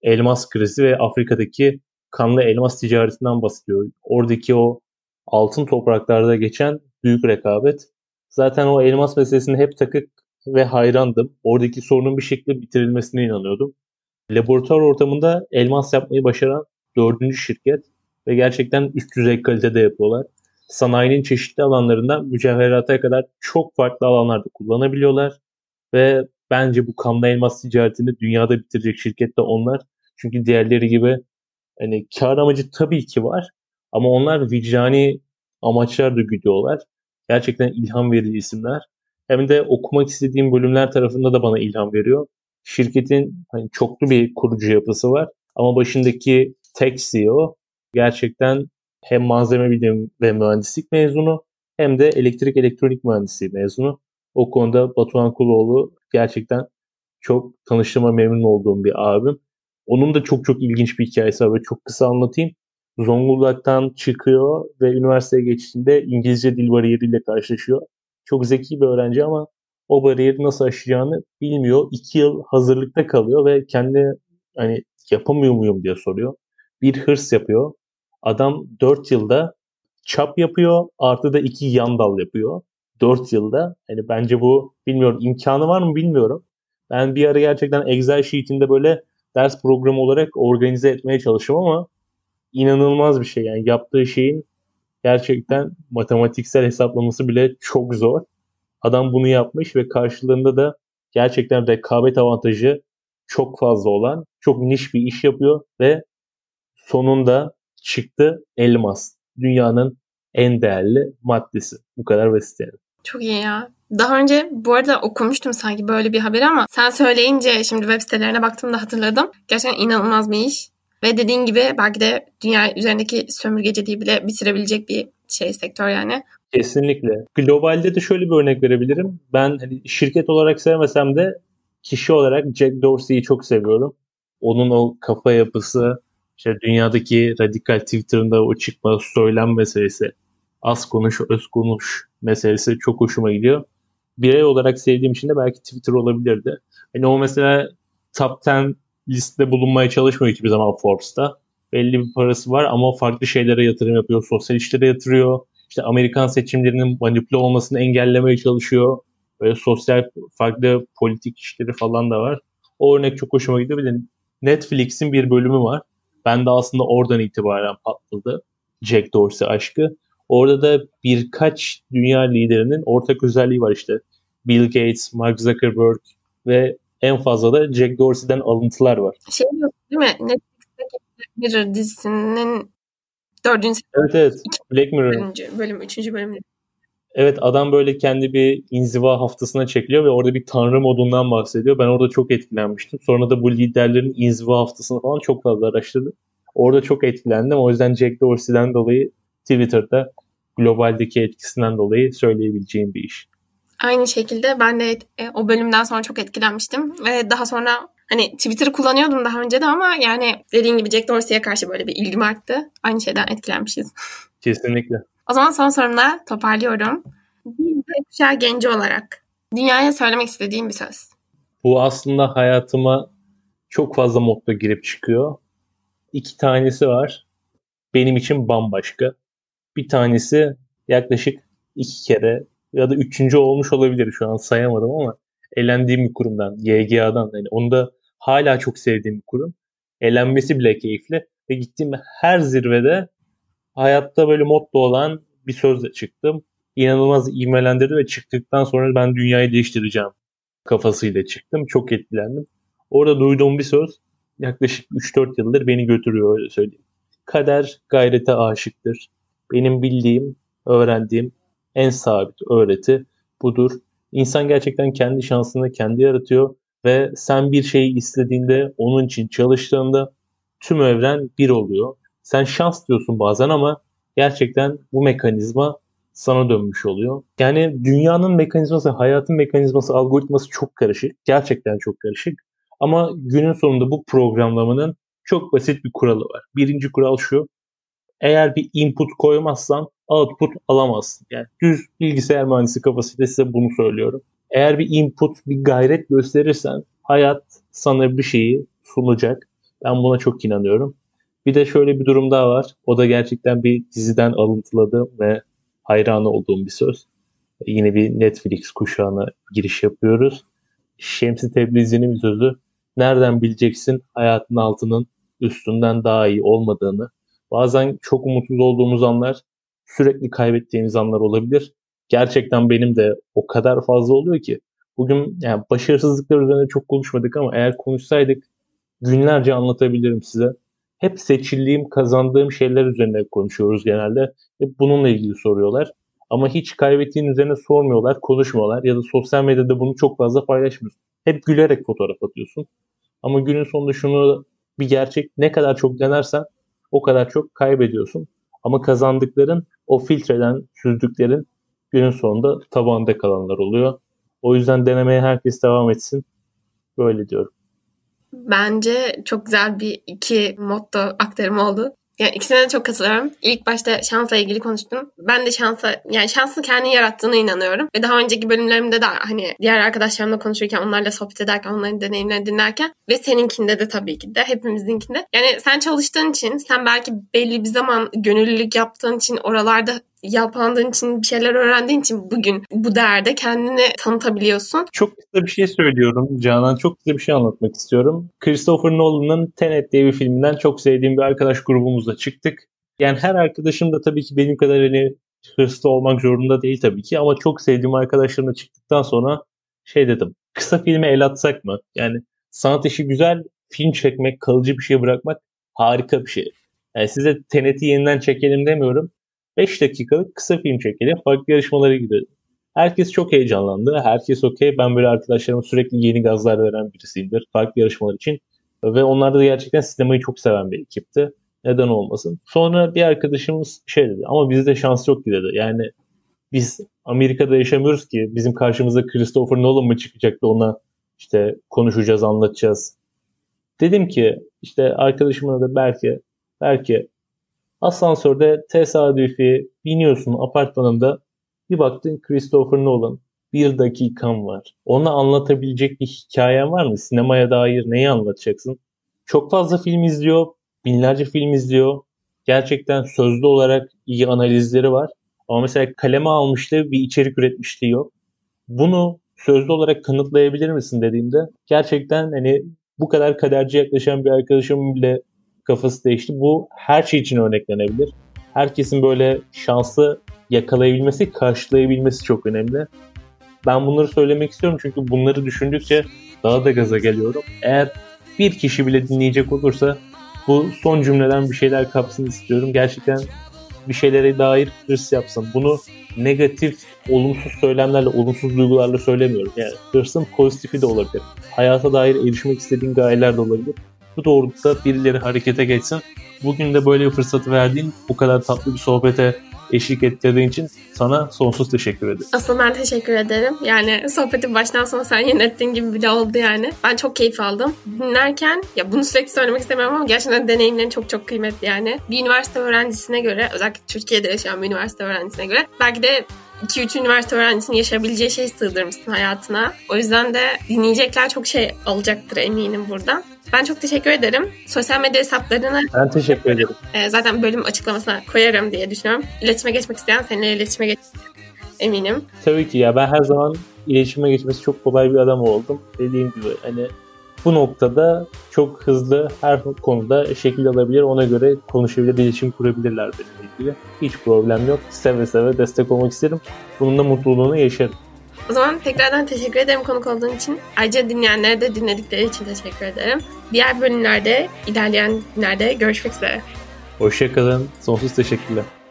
elmas krizi ve Afrika'daki kanlı elmas ticaretinden bahsediyor. Oradaki o altın topraklarda geçen büyük rekabet. Zaten o elmas meselesine hep takık ve hayrandım. Oradaki sorunun bir şekilde bitirilmesine inanıyordum. Laboratuvar ortamında elmas yapmayı başaran dördüncü şirket ve gerçekten üst düzey kalitede yapıyorlar. Sanayinin çeşitli alanlarından mücevherata kadar çok farklı alanlarda kullanabiliyorlar ve bence bu kanlı elmas ticaretini dünyada bitirecek şirket de onlar. Çünkü diğerleri gibi hani kar amacı tabii ki var ama onlar vicdani amaçlar da güdüyorlar. Gerçekten ilham verici isimler. Hem de okumak istediğim bölümler tarafında da bana ilham veriyor. Şirketin hani çoklu bir kurucu yapısı var ama başındaki tek C E O gerçekten hem malzeme bilim ve mühendislik mezunu hem de elektrik elektronik mühendisliği mezunu. O konuda Batuhan Kuloğlu gerçekten çok tanıştığıma memnun olduğum bir abim. Onun da çok çok ilginç bir hikayesi var ve çok kısa anlatayım. Zonguldak'tan çıkıyor ve üniversiteye geçtiğinde İngilizce dil bariyeriyle karşılaşıyor. Çok zeki bir öğrenci ama o bariyeri nasıl aşacağını bilmiyor. İki yıl hazırlıkta kalıyor ve kendi hani yapamıyor muyum diye soruyor. Bir hırs yapıyor. Adam dört yılda çap yapıyor, artı da iki yan dal yapıyor. dört yılda. Yani bence bu, bilmiyorum, imkanı var mı bilmiyorum. Ben bir ara gerçekten Excel sheet'inde böyle ders programı olarak organize etmeye çalıştım ama inanılmaz bir şey. Yani yaptığı şeyin gerçekten matematiksel hesaplaması bile çok zor. Adam bunu yapmış ve karşılığında da gerçekten rekabet avantajı çok fazla olan, çok niş bir iş yapıyor ve sonunda çıktı elmas. Dünyanın en değerli maddesi. Bu kadar basit yani. Çok iyi ya. Daha önce bu arada okumuştum sanki böyle bir haberi ama sen söyleyince şimdi web sitelerine baktığımda hatırladım. Gerçekten inanılmaz bir iş. Ve dediğin gibi belki de dünya üzerindeki sömürgeciliği bile bitirebilecek bir şey, sektör yani. Kesinlikle. Globalde de şöyle bir örnek verebilirim. Ben hani şirket olarak sevmesem de kişi olarak Jack Dorsey'i çok seviyorum. Onun o kafa yapısı, İşte dünyadaki radikal Twitter'ında o çıkma, söylem meselesi, az konuş, öz konuş meselesi çok hoşuma gidiyor. Birey olarak sevdiğim için de belki Twitter olabilirdi. Hani o mesela top on listede bulunmaya çalışmıyor hiçbir zaman Forbes'ta. Belli bir parası var ama farklı şeylere yatırım yapıyor, sosyal işlere yatırıyor. İşte Amerikan seçimlerinin manipüle olmasını engellemeye çalışıyor. Böyle sosyal, farklı politik işleri falan da var. O örnek çok hoşuma gidiyor. Bir de Netflix'in bir bölümü var. Ben de aslında oradan itibaren patladı Jack Dorsey aşkı. Orada da birkaç dünya liderinin ortak özelliği var işte. Bill Gates, Mark Zuckerberg ve en fazla da Jack Dorsey'den alıntılar var. Şey yok değil mi? Netflix'teki Black Mirror dizisinin dördüncü Evet evet. Black Mirror. Bölüm, üçüncü bölümde. Evet, adam böyle kendi bir inziva haftasına çekiliyor ve orada bir tanrı modundan bahsediyor. Ben orada çok etkilenmiştim. Sonra da bu liderlerin inziva haftasını falan çok fazla araştırdım. Orada çok etkilendim. O yüzden Jack Dorsey'den dolayı Twitter'da globaldeki etkisinden dolayı söyleyebileceğim bir iş. Aynı şekilde ben de o bölümden sonra çok etkilenmiştim. Ve daha sonra hani Twitter'ı kullanıyordum daha önce de ama yani dediğin gibi Jack Dorsey'e karşı böyle bir ilgim arttı. Aynı şeyden etkilenmişiz. Kesinlikle. O zaman son sorumla toparlıyorum. Bir de kuşağı genci olarak dünyaya söylemek istediğim bir söz. Bu aslında hayatıma çok fazla modda girip çıkıyor. İki tanesi var. Benim için bambaşka. Bir tanesi yaklaşık iki kere ya da üçüncü olmuş olabilir, şu an sayamadım ama elendiğim bir kurumdan, Y G A'dan. Yani onu da hala çok sevdiğim bir kurum. Elenmesi bile keyifli ve gittiğim her zirvede hayatta böyle motto olan bir sözle çıktım. İnanılmaz ivmelendirdi ve çıktıktan sonra ben dünyayı değiştireceğim kafasıyla çıktım. Çok etkilendim. Orada duyduğum bir söz yaklaşık üç dört yıldır beni götürüyor, öyle söyleyeyim. Kader gayrete aşıktır. Benim bildiğim, öğrendiğim en sabit öğreti budur. İnsan gerçekten kendi şansını kendi yaratıyor ve sen bir şeyi istediğinde, onun için çalıştığında tüm evren bir oluyor. Sen şans diyorsun bazen ama gerçekten bu mekanizma sana dönmüş oluyor. Yani dünyanın mekanizması, hayatın mekanizması, algoritması çok karışık. Gerçekten çok karışık. Ama günün sonunda bu programlamanın çok basit bir kuralı var. Birinci kural şu: eğer bir input koymazsan output alamazsın. Yani düz bilgisayar mühendisi kafasıyla size bunu söylüyorum. Eğer bir input, bir gayret gösterirsen hayat sana bir şeyi sunacak. Ben buna çok inanıyorum. Bir de şöyle bir durum daha var. O da gerçekten bir diziden alıntıladım ve hayranı olduğum bir söz. Yine bir Netflix kuşağına giriş yapıyoruz. Şemsi Tebrizi'nin bir sözü: nereden bileceksin hayatın altının üstünden daha iyi olmadığını? Bazen çok umutsuz olduğumuz anlar, sürekli kaybettiğimiz anlar olabilir. Gerçekten benim de o kadar fazla oluyor ki. Bugün yani başarısızlıklar üzerine çok konuşmadık ama eğer konuşsaydık günlerce anlatabilirim size. Hep seçildiğim, kazandığım şeyler üzerine konuşuyoruz genelde. Hep bununla ilgili soruyorlar. Ama hiç kaybettiğin üzerine sormuyorlar, konuşmuyorlar. Ya da sosyal medyada bunu çok fazla paylaşmıyorsun. Hep gülerek fotoğraf atıyorsun. Ama günün sonunda şunu bir gerçek: ne kadar çok denersen o kadar çok kaybediyorsun. Ama kazandıkların, o filtreden süzdüklerin günün sonunda tabanda kalanlar oluyor. O yüzden denemeye herkes devam etsin. Böyle diyorum. Bence çok güzel bir iki motto aktarımı oldu. Yani ikisine de çok katılıyorum. İlk başta şansla ilgili konuştum. Ben de şansa, yani şansı kendi yarattığına inanıyorum. Ve daha önceki bölümlerimde de hani diğer arkadaşlarımla konuşurken, onlarla sohbet ederken, onların deneyimlerini dinlerken ve seninkinde de tabii ki de, hepimizinkinde. Yani sen çalıştığın için, sen belki belli bir zaman gönüllülük yaptığın için, oralarda yalpalandığın için, bir şeyler öğrendiğin için bugün bu değerde kendini tanıtabiliyorsun. Çok kısa bir şey söylüyorum Canan. Çok kısa bir şey anlatmak istiyorum. Christopher Nolan'ın Tenet diye bir filminden çok sevdiğim bir arkadaş grubumuzla çıktık. Yani her arkadaşım da tabii ki benim kadar hani hırslı olmak zorunda değil tabii ki, ama çok sevdiğim arkadaşlarımla çıktıktan sonra şey dedim: kısa filme el atsak mı? Yani sanat işi güzel, film çekmek, kalıcı bir şey bırakmak harika bir şey. Yani size Tenet'i yeniden çekelim demiyorum. beş dakikalık kısa film çekelim, farklı yarışmalara gidelim. Herkes çok heyecanlandı, herkes okey. Ben böyle arkadaşlarıma sürekli yeni gazlar veren birisiyimdir farklı yarışmalar için. Ve onlar da gerçekten sinemayı çok seven bir ekipti. Neden olmasın? Sonra bir arkadaşımız şey dedi: ama bizde şans yok ki dedi. Yani biz Amerika'da yaşamıyoruz ki bizim karşımıza Christopher Nolan mı çıkacak da ona işte konuşacağız, anlatacağız. Dedim ki işte arkadaşımın adı Berke. Berke, asansörde tesadüfi biniyorsun apartmanında, bir baktın Christopher Nolan, bir dakikan var. Ona anlatabilecek bir hikayen var mı? Sinemaya dair neyi anlatacaksın? Çok fazla film izliyor, binlerce film izliyor. Gerçekten sözlü olarak iyi analizleri var. Ama mesela kaleme almıştı, bir içerik üretmişti yok. Bunu sözlü olarak kanıtlayabilir misin dediğimde, gerçekten hani bu kadar kaderci yaklaşan bir arkadaşım bile kafası değişti. Bu her şey için örneklenebilir. Herkesin böyle şansı yakalayabilmesi, karşılayabilmesi çok önemli. Ben bunları söylemek istiyorum çünkü bunları düşündükçe daha da gaza geliyorum. Eğer bir kişi bile dinleyecek olursa bu son cümleden bir şeyler kapsın istiyorum. Gerçekten bir şeylere dair hırs yapsın. Bunu negatif, olumsuz söylemlerle, olumsuz duygularla söylemiyorum. Yani hırsın pozitifi de olabilir. Hayata dair erişmek istediğin gayeler de olabilir. Bu doğrultuda birileri harekete geçsin. Bugün de böyle bir fırsatı verdiğin, bu kadar tatlı bir sohbete eşlik ettirdiğin için sana sonsuz teşekkür ederim. Asıl ben teşekkür ederim. Yani sohbeti baştan sona sen yönettiğin gibi bile oldu yani. Ben çok keyif aldım. Dinlerken, ya bunu sürekli söylemek istemiyorum ama gerçekten deneyimlerin çok çok kıymetli yani. Bir üniversite öğrencisine göre, özellikle Türkiye'de yaşayan bir üniversite öğrencisine göre belki de iki üç üniversite öğrencisinin yaşayabileceği şey sığdırmışsın hayatına. O yüzden de dinleyecekler çok şey alacaktır eminim buradan. Ben çok teşekkür ederim. Sosyal medya hesaplarını... Ben teşekkür ederim. E, zaten bölüm açıklamasına koyarım diye düşünüyorum. İletişime geçmek isteyen seninle iletişime geçecek eminim. Tabii ki ya, ben her zaman iletişime geçmesi çok kolay bir adam oldum. Dediğim gibi hani bu noktada çok hızlı her konuda şekil alabilir, ona göre konuşabilir, iletişim kurabilirler benimle ilgili. Hiç problem yok. Seve seve destek olmak isterim. Bunun da mutluluğunu yaşarım. O zaman tekrardan teşekkür ederim konuk olduğun için. Ayrıca dinleyenlere de dinledikleri için teşekkür ederim. Diğer bölümlerde, ilerleyen günlerde görüşmek üzere. Hoşçakalın. Sonsuz teşekkürler.